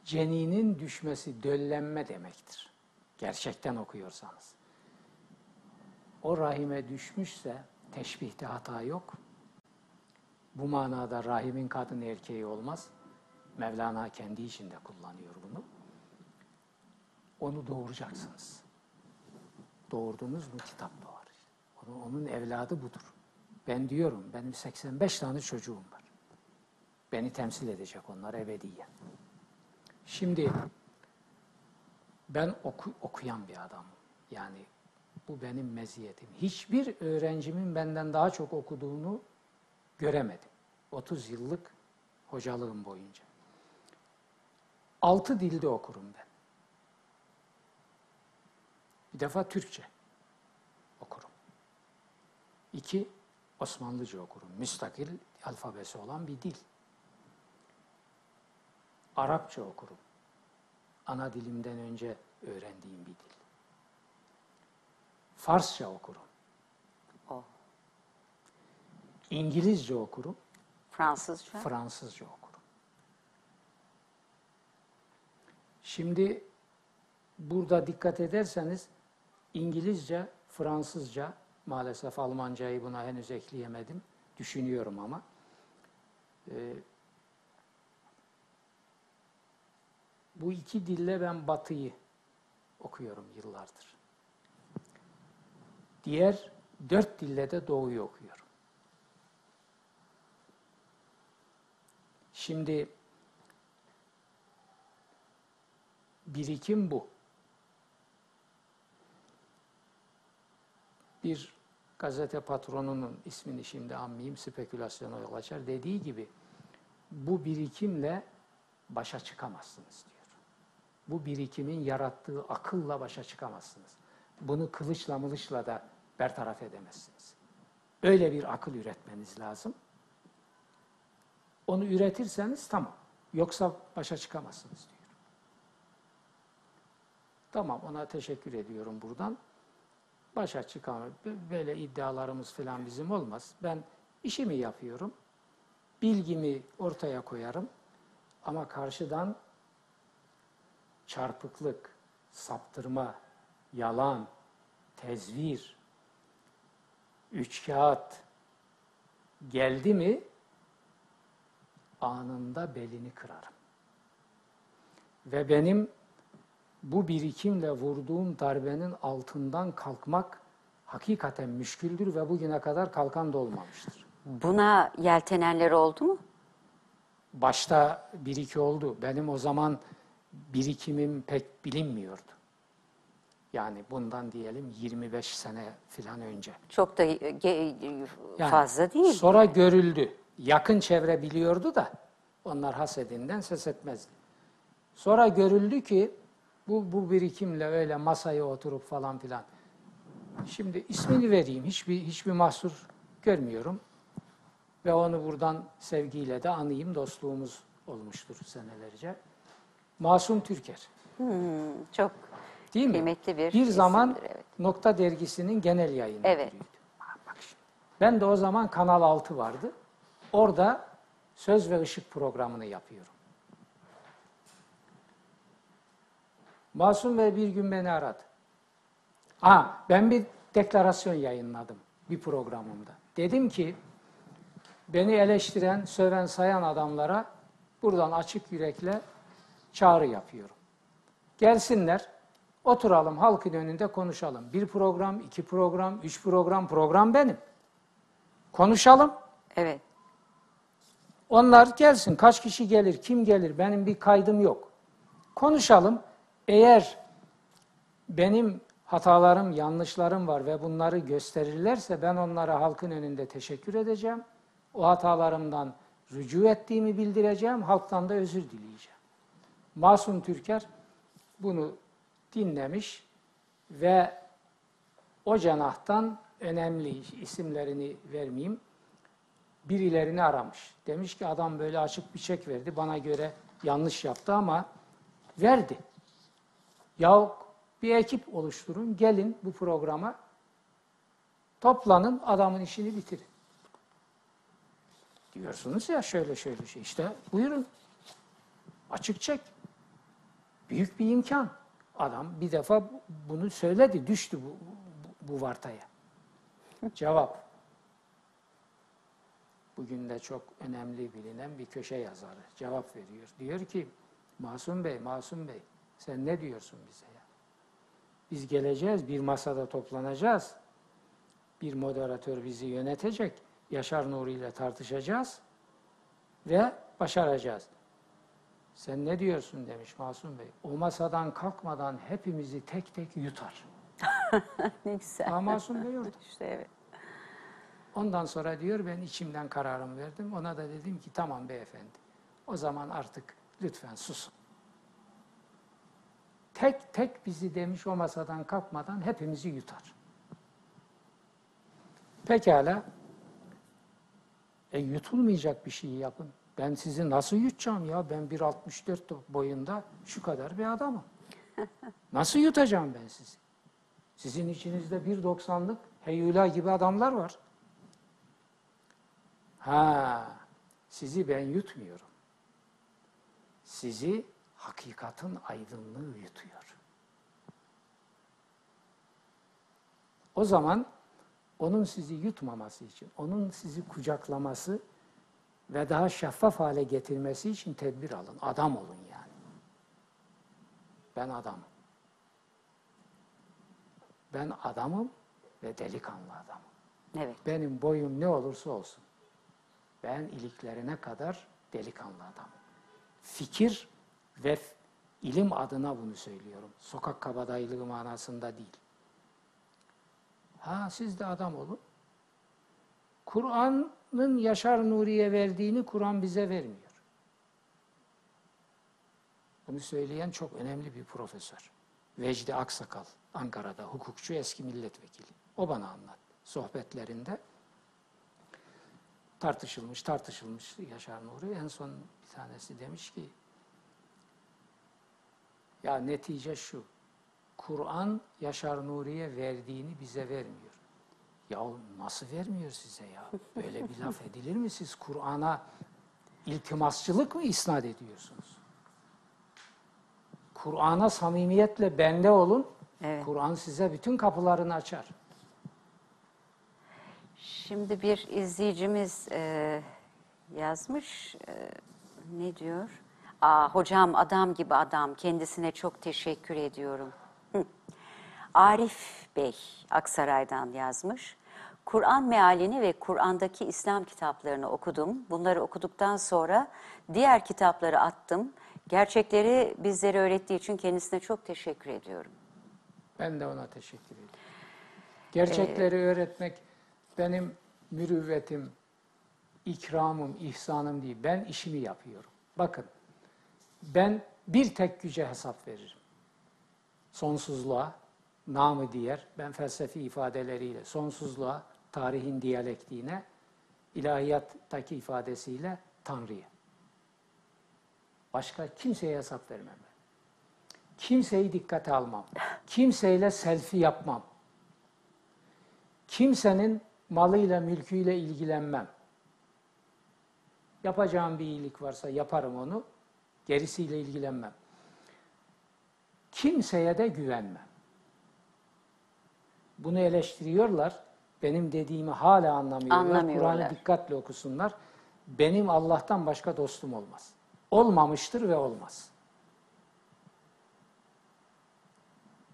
ceninin düşmesi, döllenme demektir. Gerçekten okuyorsanız. O rahime düşmüşse teşbihte hata yok. Bu manada rahimin kadın erkeği olmaz. Mevlana kendi içinde kullanıyor bunu. Onu doğuracaksınız. Doğurdunuz mu kitap doğar. Onun evladı budur. Ben diyorum, benim 85 tane çocuğum var. Beni temsil edecek onlar ebediyen. Şimdi ben okuyan bir adamım. Yani bu benim meziyetim. Hiçbir öğrencimin benden daha çok okuduğunu göremedim. 30 yıllık hocalığım boyunca. 6 dilde okurum ben. Bir defa Türkçe okurum. 2, Osmanlıca okurum. Müstakil alfabesi olan bir dil. Arapça okurum. Ana dilimden önce öğrendiğim bir dil. Farsça okurum. Oh. İngilizce okurum. Fransızca? Fransızca okurum. Şimdi burada dikkat ederseniz İngilizce, Fransızca, maalesef Almancayı buna henüz ekleyemedim. Düşünüyorum ama. Bu 2 dille ben Batı'yı okuyorum yıllardır. Diğer 4 dille de Doğu'yu okuyorum. Şimdi birikim bu. Bir gazete patronunun ismini şimdi anmayayım, spekülasyona yol açar, dediği gibi bu birikimle başa çıkamazsınız diyor. Bu birikimin yarattığı akılla başa çıkamazsınız. Bunu kılıçla mılıçla da bertaraf edemezsiniz. Öyle bir akıl üretmeniz lazım. Onu üretirseniz tamam. Yoksa başa çıkamazsınız diyor. Tamam, ona teşekkür ediyorum buradan. Başa çıkamıyor. Böyle iddialarımız falan bizim olmaz. Ben işimi yapıyorum. Bilgimi ortaya koyarım. Ama karşıdan çarpıklık, saptırma, yalan, tezvir, üçkağıt geldi mi anında belini kırarım. Ve benim bu birikimle vurduğum darbenin altından kalkmak hakikaten müşküldür ve bugüne kadar kalkan da olmamıştır. Buna yeltenenler oldu mu? Başta bir iki oldu. Benim o zaman birikimim pek bilinmiyordu. Yani bundan diyelim 25 sene falan önce. Çok da fazla değil. Sonra görüldü. Yakın çevre biliyordu da onlar hasedinden ses etmezdi. Sonra görüldü ki bu birikimle öyle masaya oturup falan filan. Şimdi ismini vereyim. Hiçbir mahsur görmüyorum. Ve onu buradan sevgiyle de anayım. Dostluğumuz olmuştur senelerce. Masum Türker. Çok değil kıymetli mi? Bir zaman evet. Nokta Dergisi'nin genel yayını. Evet. Bak şimdi. Ben de o zaman Kanal 6 vardı. Orada Söz ve Işık programını yapıyorum. Masum Bey bir gün beni aradı. Ben bir deklarasyon yayınladım bir programımda. Dedim ki beni eleştiren, söven, sayan adamlara buradan açık yürekle çağrı yapıyorum. Gelsinler, oturalım halkın önünde konuşalım. Bir program, 2 program, 3 program, program benim. Konuşalım. Evet. Onlar gelsin, kaç kişi gelir, kim gelir, benim bir kaydım yok. Konuşalım. Eğer benim hatalarım, yanlışlarım var ve bunları gösterirlerse ben onlara halkın önünde teşekkür edeceğim. O hatalarımdan rücu ettiğimi bildireceğim, halktan da özür dileyeceğim. Masum Türker bunu dinlemiş ve o cenahtan önemli isimlerini vermeyeyim, birilerini aramış. Demiş ki adam böyle açık bir çek verdi, bana göre yanlış yaptı ama verdi. Yahu bir ekip oluşturun, gelin bu programa, toplanın, adamın işini bitirin. Diyorsunuz ya şöyle şey, işte buyurun, açık çek, büyük bir imkan. Adam bir defa bunu söyledi, düştü bu vartaya. Cevap. Bugün de çok önemli bilinen bir köşe yazarı cevap veriyor. Diyor ki, Masum Bey, sen ne diyorsun bize ya? Biz geleceğiz, bir masada toplanacağız. Bir moderatör bizi yönetecek. Yaşar Nuri ile tartışacağız ve başaracağız. Sen ne diyorsun demiş Masum Bey. O masadan kalkmadan hepimizi tek tek yutar. Ne güzel. Ama Masum Bey orada. İşte evet. Ondan sonra diyor ben içimden kararımı verdim. Ona da dedim ki tamam beyefendi. O zaman artık lütfen susun. Tek tek bizi demiş o masadan kalkmadan hepimizi yutar. Pekala. Yutulmayacak bir şeyi yapın. Ben sizi nasıl yutacağım ya? Ben 1.64 boyunda şu kadar bir adamım. Nasıl yutacağım ben sizi? Sizin içinizde 1.90'lık heyula gibi adamlar var. Sizi ben yutmuyorum. Sizi hakikatin aydınlığı yutuyor. O zaman onun sizi yutmaması için, onun sizi kucaklaması ve daha şeffaf hale getirmesi için tedbir alın. Adam olun yani. Ben adamım. Ben adamım ve delikanlı adamım. Evet. Benim boyum ne olursa olsun, ben iliklerine kadar delikanlı adamım. Fikir ve ilim adına bunu söylüyorum. Sokak kabadayılığı manasında değil. Ha siz de adam olun. Kur'an'ın Yaşar Nuri'ye verdiğini Kur'an bize vermiyor. Bunu söyleyen çok önemli bir profesör. Vecdi Aksakal, Ankara'da hukukçu, eski milletvekili. O bana anlattı. Sohbetlerinde tartışılmış Yaşar Nuri. En son bir tanesi demiş ki, ya netice şu, Kur'an Yaşar Nuri'ye verdiğini bize vermiyor. Ya nasıl vermiyor size ya? Böyle bir laf edilir mi? Siz Kur'an'a iltimasçılık mı isnat ediyorsunuz? Kur'an'a samimiyetle bende olun, evet. Kur'an size bütün kapılarını açar. Şimdi bir izleyicimiz yazmış, ne diyor? Aa, hocam adam gibi adam, kendisine çok teşekkür ediyorum. Arif Bey Aksaray'dan yazmış. Kur'an mealini ve Kur'an'daki İslam kitaplarını okudum. Bunları okuduktan sonra diğer kitapları attım. Gerçekleri bizlere öğrettiği için kendisine çok teşekkür ediyorum. Ben de ona teşekkür ediyorum. Gerçekleri öğretmek benim mürüvvetim, ikramım, ihsanım değil. Ben işimi yapıyorum. Bakın, ben bir tek güce hesap veririm. Sonsuzluğa, namı diğer, ben felsefi ifadeleriyle, sonsuzluğa, tarihin diyalektiğine, ilahiyattaki ifadesiyle Tanrı'ya. Başka kimseye hesap vermem ben. Kimseyi dikkate almam. Kimseyle selfie yapmam. Kimsenin malıyla, mülküyle ilgilenmem. Yapacağım bir iyilik varsa yaparım onu, gerisiyle ilgilenmem. Kimseye de güvenmem. Bunu eleştiriyorlar. Benim dediğimi hala anlamıyorlar. Kur'an'ı dikkatle okusunlar. Benim Allah'tan başka dostum olmaz. Olmamıştır ve olmaz.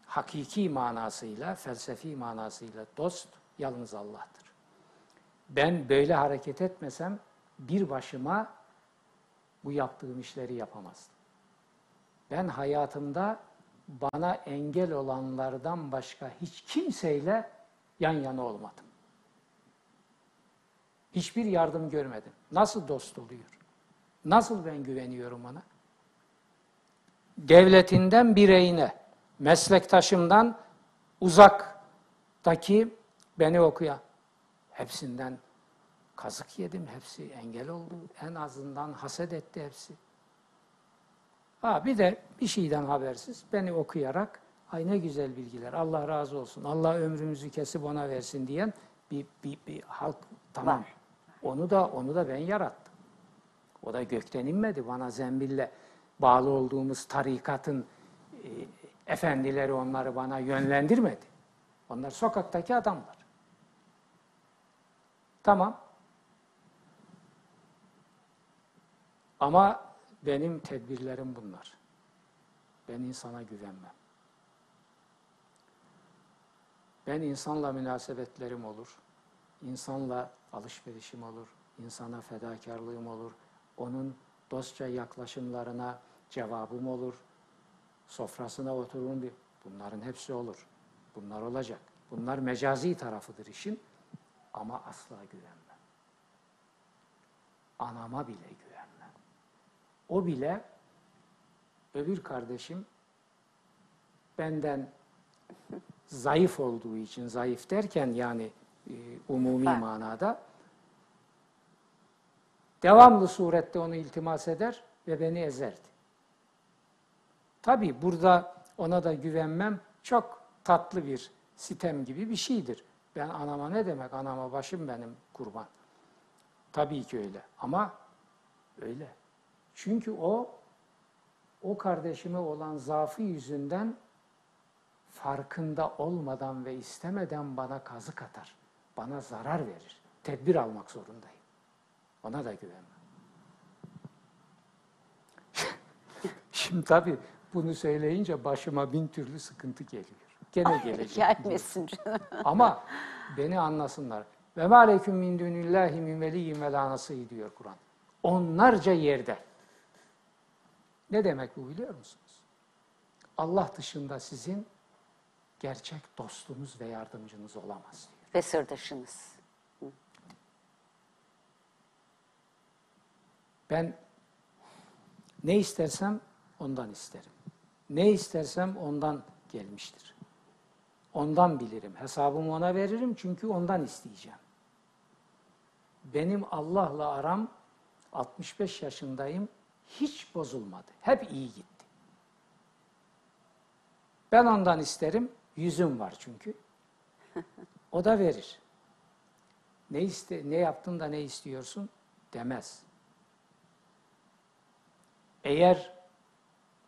Hakiki manasıyla, felsefi manasıyla dost yalnız Allah'tır. Ben böyle hareket etmesem bir başıma bu yaptığım işleri yapamazdım. Ben hayatımda bana engel olanlardan başka hiç kimseyle yan yana olmadım. Hiçbir yardım görmedim. Nasıl dost oluyor? Nasıl ben güveniyorum ona? Devletinden bireyine, meslektaşımdan uzaktaki beni okuyan, hepsinden kazık yedim, hepsi engel oldu, en azından haset etti hepsi. Ha, bir de bir şeyden habersiz beni okuyarak, ay ne güzel bilgiler, Allah razı olsun, Allah ömrümüzü kesip ona versin diyen bir halk, tamam. Var. Onu da ben yarattım. O da gökten inmedi, bana zembille bağlı olduğumuz tarikatın efendileri onları bana yönlendirmedi. Onlar sokaktaki adamlar. Tamam. Ama benim tedbirlerim bunlar. Ben insana güvenmem. Ben insanla münasebetlerim olur. İnsanla alışverişim olur. İnsana fedakarlığım olur. Onun dostça yaklaşımlarına cevabım olur. Sofrasına otururum. Bunların hepsi olur. Bunlar olacak. Bunlar mecazi tarafıdır işin. Ama asla güvenmem. Anama bile güvenmem. O bile öbür kardeşim benden zayıf olduğu için, zayıf derken yani umumi manada devamlı surette onu iltimas eder ve beni ezerdi. Tabii burada ona da güvenmem çok tatlı bir sitem gibi bir şeydir. Ben anama ne demek? Anama başım benim kurban. Tabii ki öyle ama öyle. Çünkü o kardeşime olan zaafı yüzünden farkında olmadan ve istemeden bana kazık atar. Bana zarar verir. Tedbir almak zorundayım. Ona da güvenmem. Şimdi tabii bunu söyleyince başıma bin türlü sıkıntı geliyor. Gene gelecek. Gelmesin canım. Ama beni anlasınlar. Ve mâ aleyküm min dünillâhi min veliyyin ve lâ nasîr diyor Kur'an. Onlarca yerde. Ne demek bu biliyor musunuz? Allah dışında sizin gerçek dostunuz ve yardımcınız olamaz diyor. Ve sırdaşınız. Ben ne istersem ondan isterim. Ne istersem ondan gelmiştir. Ondan bilirim. Hesabımı ona veririm çünkü ondan isteyeceğim. Benim Allah'la aram 65 yaşındayım. Hiç bozulmadı. Hep iyi gitti. Ben ondan isterim. Yüzüm var çünkü. O da verir. Ne yaptın da ne istiyorsun demez. Eğer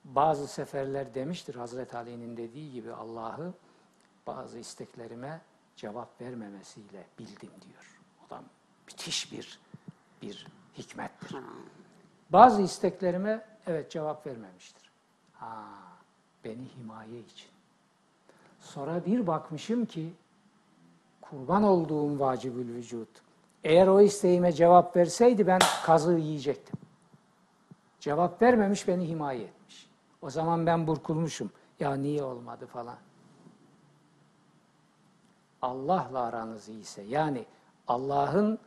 bazı seferler demiştir Hazreti Ali'nin dediği gibi Allah'ı bazı isteklerime cevap vermemesiyle bildim diyor. O da müthiş bir hikmettir. Bazı isteklerime evet cevap vermemiştir. Beni himaye için. Sonra bir bakmışım ki kurban olduğum vacibül vücut. Eğer o isteğime cevap verseydi ben kazığı yiyecektim. Cevap vermemiş, beni himaye etmiş. O zaman ben burkulmuşum. Ya niye olmadı falan. Allah'la aranız iyiyse, yani Allah'ın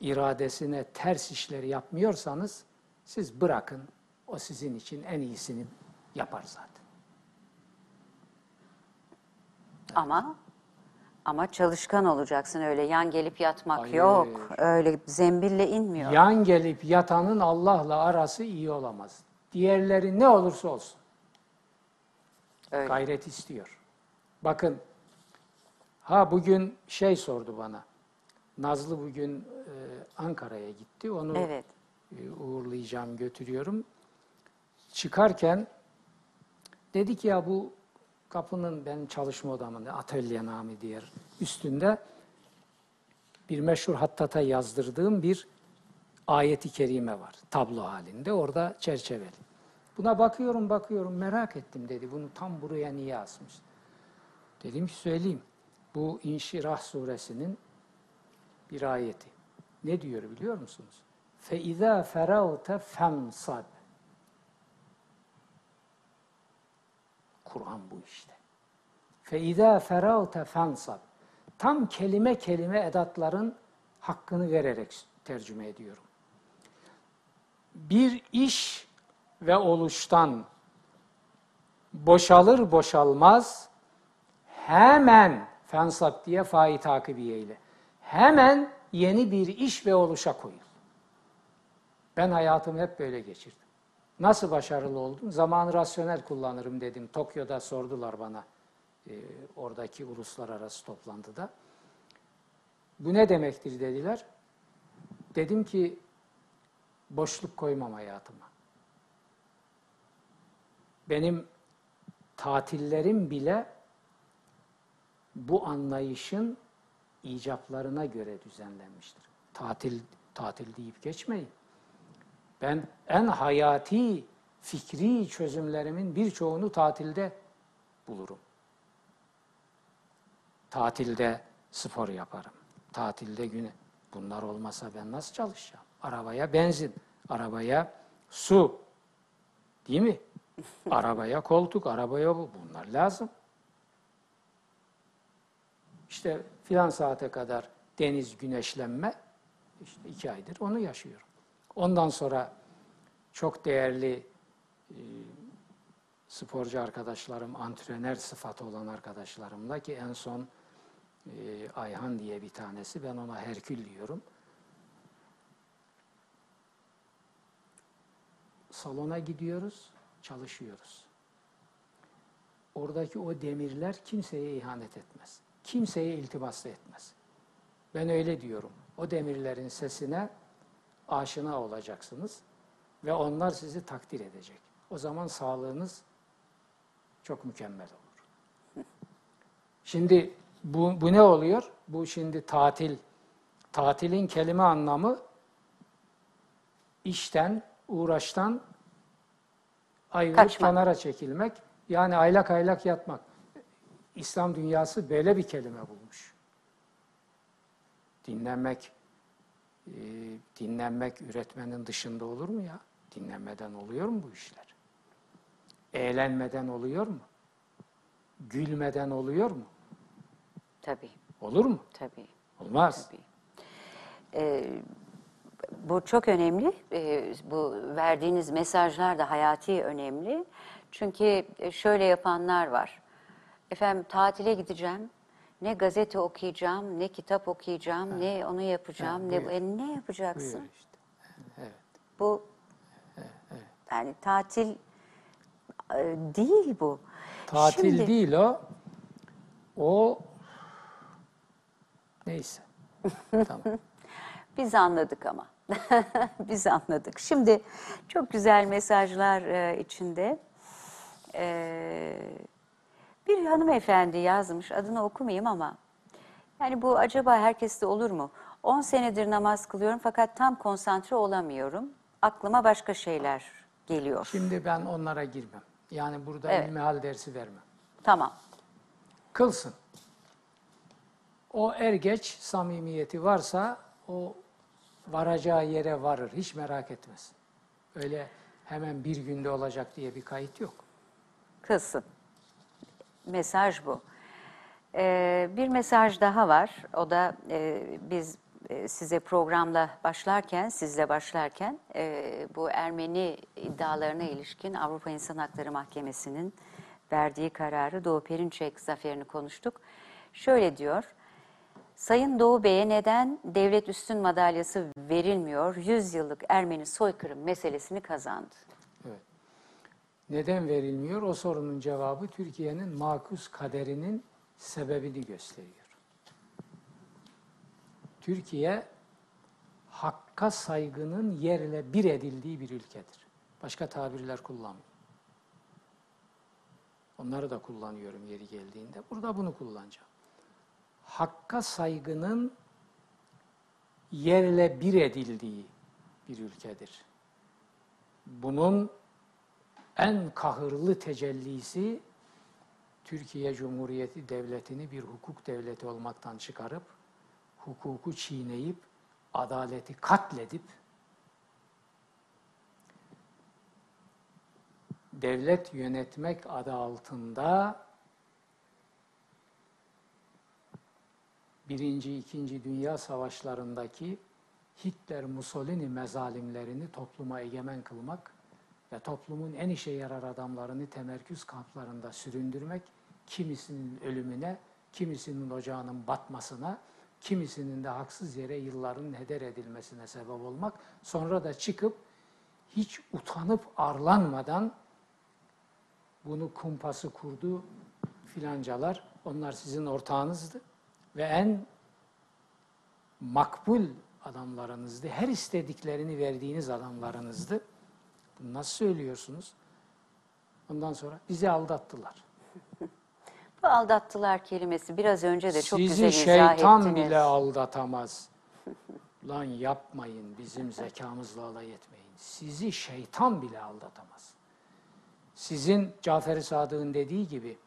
iradesine ters işleri yapmıyorsanız siz bırakın. O sizin için en iyisini yapar zaten. Ama çalışkan olacaksın, öyle yan gelip yatmak hayır. Yok. Öyle zembille inmiyor. Yan gelip yatanın Allah'la arası iyi olamaz. Diğerleri ne olursa olsun. Öyle. Gayret istiyor. Bakın, bugün sordu bana. Nazlı bugün Ankara'ya gitti. Onu evet. Uğurlayacağım, götürüyorum. Çıkarken dedi ki ya bu kapının, benim çalışma odamın, atölyename diğer üstünde bir meşhur hattata yazdırdığım bir ayeti kerime var. Tablo halinde, orada çerçeveli. Buna bakıyorum, merak ettim dedi. Bunu tam buraya niye asmış? Dedim ki söyleyeyim. Bu İnşirah suresinin bir ayeti. Ne diyor biliyor musunuz? فَاِذَا فَرَوْتَ فَمْسَدْ. Kur'an bu işte. فَاِذَا فَرَوْتَ فَمْسَدْ. Tam kelime kelime edatların hakkını vererek tercüme ediyorum. Bir iş ve oluştan boşalır boşalmaz hemen fensab diye fâ-i takibiyeyle. Hemen yeni bir iş ve oluşa koyul. Ben hayatımı hep böyle geçirdim. Nasıl başarılı oldum? Zamanı rasyonel kullanırım dedim. Tokyo'da sordular bana. Oradaki uluslararası toplantıda. Bu ne demektir dediler. Dedim ki boşluk koymam hayatıma. Benim tatillerim bile bu anlayışın icaplarına göre düzenlenmiştir. Tatil deyip geçmeyin. Ben en hayati, fikri çözümlerimin birçoğunu tatilde bulurum. Tatilde spor yaparım. Tatilde bunlar olmasa ben nasıl çalışacağım? Arabaya benzin, arabaya su, değil mi? Arabaya koltuk, arabaya bunlar lazım. İşte filan saate kadar deniz, güneşlenme, işte 2 aydır onu yaşıyorum. Ondan sonra çok değerli sporcu arkadaşlarım, antrenör sıfatı olan arkadaşlarımla ki en son Ayhan diye bir tanesi, ben ona Herkül diyorum. Salona gidiyoruz, çalışıyoruz. Oradaki o demirler kimseye ihanet etmez. Kimseye iltibas etmez. Ben öyle diyorum. O demirlerin sesine aşina olacaksınız ve onlar sizi takdir edecek. O zaman sağlığınız çok mükemmel olur. Şimdi bu ne oluyor? Bu şimdi tatil. Tatilin kelime anlamı işten, uğraştan ayrılıp kenara çekilmek. Yani aylak aylak yatmak. İslam dünyası böyle bir kelime bulmuş. Dinlenmek üretmenin dışında olur mu ya? Dinlenmeden oluyor mu bu işler? Eğlenmeden oluyor mu? Gülmeden oluyor mu? Tabii. Olur mu? Tabii. Olmaz. Tabii. Bu çok önemli. Bu verdiğiniz mesajlar da hayati önemli. Çünkü şöyle yapanlar var. Efendim tatile gideceğim. Ne gazete okuyacağım, ne kitap okuyacağım, ha, ne onu yapacağım, ha, ne yapacaksın? İşte. Evet. Bu evet. Yani tatil değil bu. Tatil şimdi değil o. O neyse. Tamam. Biz anladık ama. Biz anladık. Şimdi çok güzel mesajlar içinde. Bir hanımefendi yazmış, adını okumayayım ama yani bu acaba herkeste olur mu? 10 senedir namaz kılıyorum fakat tam konsantre olamıyorum. Aklıma başka şeyler geliyor. Şimdi ben onlara girmem. Yani burada evet, ilmihal dersi vermem. Tamam. Kılsın. O er geç samimiyeti varsa o varacağı yere varır. Hiç merak etmesin. Öyle hemen bir günde olacak diye bir kayıt yok. Kılsın. Mesaj bu. Bir mesaj daha var. O da biz size programla başlarken, bu Ermeni iddialarına ilişkin Avrupa İnsan Hakları Mahkemesi'nin verdiği kararı, Doğu Perinçek zaferini konuştuk. Şöyle diyor, Sayın Doğu Bey'e neden devlet üstün madalyası verilmiyor? 100 yıllık Ermeni soykırım meselesini kazandı. Neden verilmiyor? O sorunun cevabı Türkiye'nin makus kaderinin sebebini gösteriyor. Türkiye, hakka saygının yerle bir edildiği bir ülkedir. Başka tabirler kullanmıyorum. Onları da kullanıyorum yeri geldiğinde. Burada bunu kullanacağım. Hakka saygının yerle bir edildiği bir ülkedir. Bunun en kahırlı tecellisi Türkiye Cumhuriyeti Devleti'ni bir hukuk devleti olmaktan çıkarıp, hukuku çiğneyip, adaleti katledip, devlet yönetmek adı altında Birinci, İkinci Dünya Savaşlarındaki Hitler-Mussolini mezalimlerini topluma egemen kılmak ve toplumun en işe yarar adamlarını temerküz kamplarında süründürmek, kimisinin ölümüne, kimisinin ocağının batmasına, kimisinin de haksız yere yılların heder edilmesine sebep olmak, sonra da çıkıp hiç utanıp arlanmadan bunu kumpası kurdu filancalar, onlar sizin ortağınızdı ve en makbul adamlarınızdı, her istediklerini verdiğiniz adamlarınızdı. Nasıl söylüyorsunuz? Ondan sonra bizi aldattılar. Bu aldattılar kelimesi biraz önce de çok güzel izah ettiniz. Sizi şeytan bile aldatamaz. Lan yapmayın, bizim zekamızla alay etmeyin. Sizi şeytan bile aldatamaz. Sizin Cafer-i Sadık'ın dediği gibi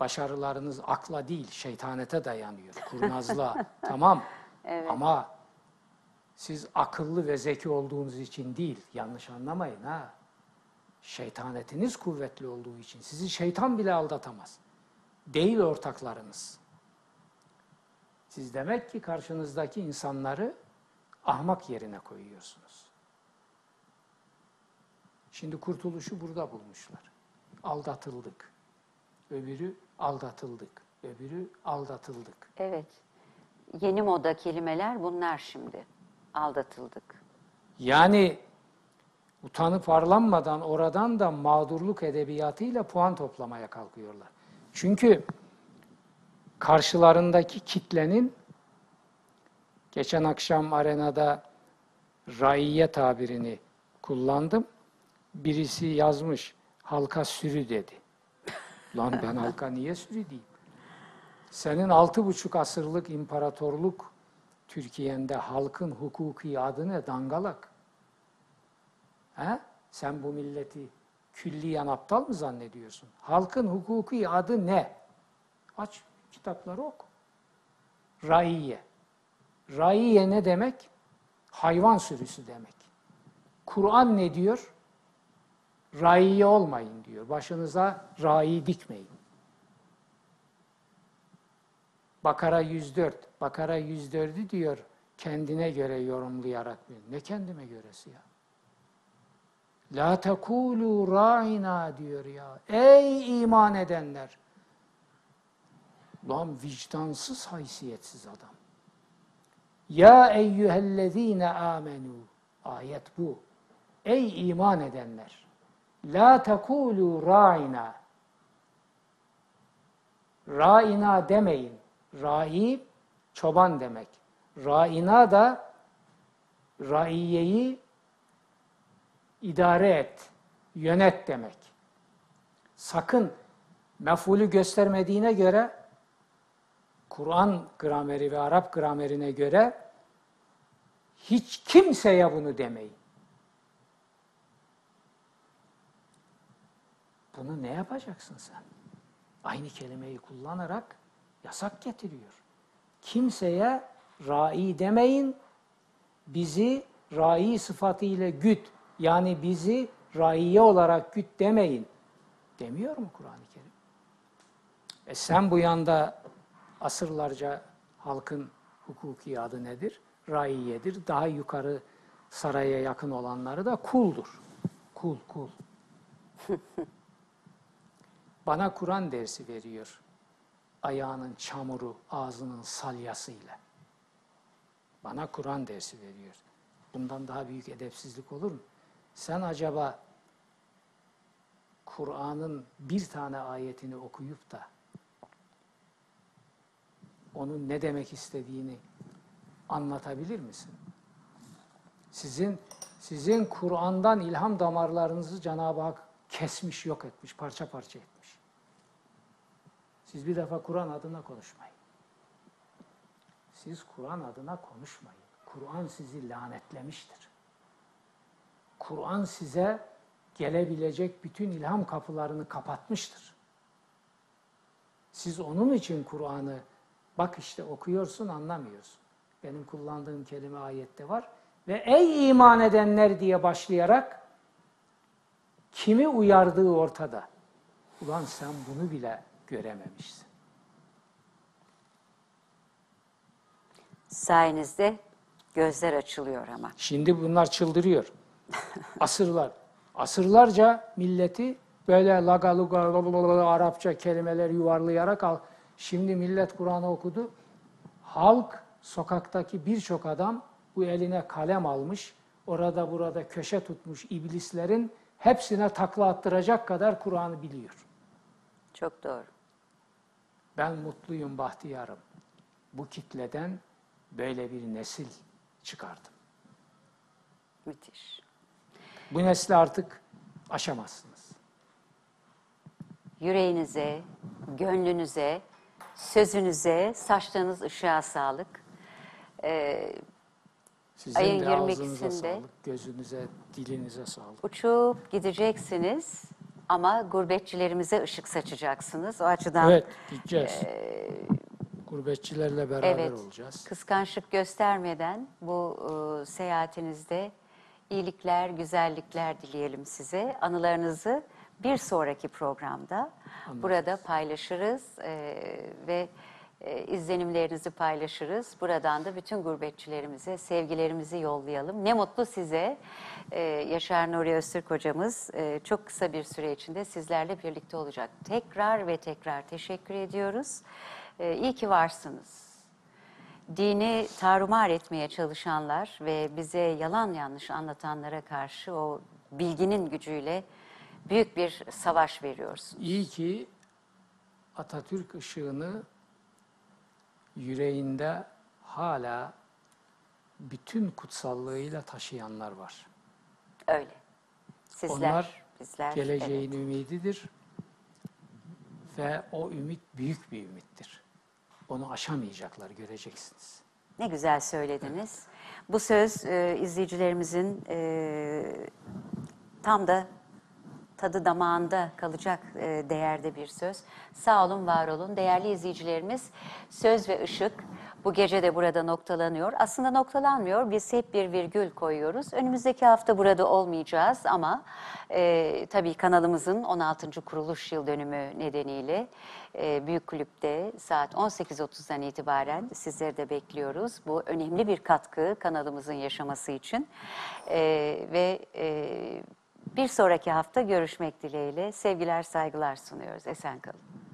başarılarınız akla değil, şeytanete dayanıyor. Kurnazlığa tamam evet, ama siz akıllı ve zeki olduğunuz için değil, yanlış anlamayın ha. Şeytanetiniz kuvvetli olduğu için sizi şeytan bile aldatamaz. Değil ortaklarınız. Siz demek ki karşınızdaki insanları ahmak yerine koyuyorsunuz. Şimdi kurtuluşu burada bulmuşlar. Aldatıldık. Öbürü aldatıldık. Öbürü aldatıldık. Evet. Yeni moda kelimeler bunlar şimdi. Aldatıldık. Yani utanıp arlanmadan oradan da mağdurluk edebiyatıyla puan toplamaya kalkıyorlar. Çünkü karşılarındaki kitlenin, geçen akşam arenada raiye tabirini kullandım. Birisi yazmış, halka sürü dedi. Lan ben halka niye sürü diyeyim? Senin 6,5 asırlık imparatorluk Türkiye'nde halkın hukuki adı ne? Dangalak. He? Sen bu milleti külliyen aptal mı zannediyorsun? Halkın hukuki adı ne? Aç kitapları oku. Raiye. Raiye ne demek? Hayvan sürüsü demek. Kur'an ne diyor? Raiye olmayın diyor. Başınıza raiyi dikmeyin. Bakara 104. Bakara 104'ü diyor kendine göre yorumlayarak. Ne kendime göresi ya? La tekulu ra'ina diyor ya. Ey iman edenler! Lan vicdansız, haysiyetsiz adam. Ya eyyühellezine amenu. Ayet bu. Ey iman edenler! La tekulu ra'ina. Ra'ina demeyin. Ra'i çoban demek. Ra'ina da ra'iyeyi idare et, yönet demek. Sakın mef'ulü göstermediğine göre Kur'an grameri ve Arap gramerine göre hiç kimseye bunu demeyin. Bunu ne yapacaksın sen? Aynı kelimeyi kullanarak yasak getiriyor. Kimseye ra'i demeyin, bizi ra'i sıfatıyla güt, yani bizi raiye olarak güt demeyin. Demiyor mu Kur'an-ı Kerim? Sen bu yanda asırlarca halkın hukuki adı nedir? Raiyedir. Daha yukarı saraya yakın olanları da kuldur. Kul. Bana Kur'an dersi veriyor. Ayağının çamuru, ağzının salyasıyla. Bana Kur'an dersi veriyor. Bundan daha büyük edepsizlik olur mu? Sen acaba Kur'an'ın bir tane ayetini okuyup da onun ne demek istediğini anlatabilir misin? Sizin Kur'an'dan ilham damarlarınızı Cenab-ı Hak kesmiş, yok etmiş, parça parça etmiş. Siz bir defa Kur'an adına konuşmayın. Siz Kur'an adına konuşmayın. Kur'an sizi lanetlemiştir. Kur'an size gelebilecek bütün ilham kapılarını kapatmıştır. Siz onun için Kur'an'ı bak işte okuyorsun, anlamıyorsun. Benim kullandığım kelime ayette var. Ve ey iman edenler diye başlayarak kimi uyardığı ortada. Ulan sen bunu bile görememişsin. Sayenizde gözler açılıyor ama. Şimdi bunlar çıldırıyor. Asırlarca milleti böyle lagaluga Arapça kelimeler yuvarlayarak al. Şimdi millet Kur'an'ı okudu. Halk, sokaktaki birçok adam bu eline kalem almış, orada burada köşe tutmuş iblislerin hepsine takla attıracak kadar Kur'an'ı biliyor. Çok doğru. Ben mutluyum, bahtiyarım. Bu kitleden böyle bir nesil çıkardım. Müthiş. Bu nesli artık aşamazsınız. Yüreğinize, gönlünüze, sözünüze, saçtığınız ışığa sağlık. Sizin ayın de ağzınıza sağlık, gözünüze, dilinize sağlık. Uçup gideceksiniz ama gurbetçilerimize ışık saçacaksınız. O açıdan evet, gideceğiz. Gurbetçilerle beraber evet, olacağız. Kıskançlık göstermeden bu seyahatinizde iyilikler, güzellikler dileyelim size. Anılarınızı bir sonraki programda anladım, burada paylaşırız ve izlenimlerinizi paylaşırız. Buradan da bütün gurbetçilerimize sevgilerimizi yollayalım. Ne mutlu size. Yaşar Nuri Öztürk hocamız çok kısa bir süre içinde sizlerle birlikte olacak. Tekrar ve tekrar teşekkür ediyoruz. İyi ki varsınız. Dini tarumar etmeye çalışanlar ve bize yalan yanlış anlatanlara karşı o bilginin gücüyle büyük bir savaş veriyorsunuz. İyi ki Atatürk ışığını yüreğinde hala bütün kutsallığıyla taşıyanlar var. Öyle. Sizler, onlar bizler, geleceğin evet, ümididir ve o ümit büyük bir ümittir. Onu aşamayacaklar, göreceksiniz. Ne güzel söylediniz. Evet. Bu söz izleyicilerimizin tam da tadı damağında kalacak değerde bir söz. Sağ olun, var olun. Değerli izleyicilerimiz, Söz ve Işık bu gece de burada noktalanıyor. Aslında noktalanmıyor, biz hep bir virgül koyuyoruz. Önümüzdeki hafta burada olmayacağız ama tabii kanalımızın 16. kuruluş yıl dönümü nedeniyle Büyük Kulüp'te saat 18.30'dan itibaren sizleri de bekliyoruz. Bu önemli bir katkı kanalımızın yaşaması için ve bir sonraki hafta görüşmek dileğiyle sevgiler, saygılar sunuyoruz. Esen kalın.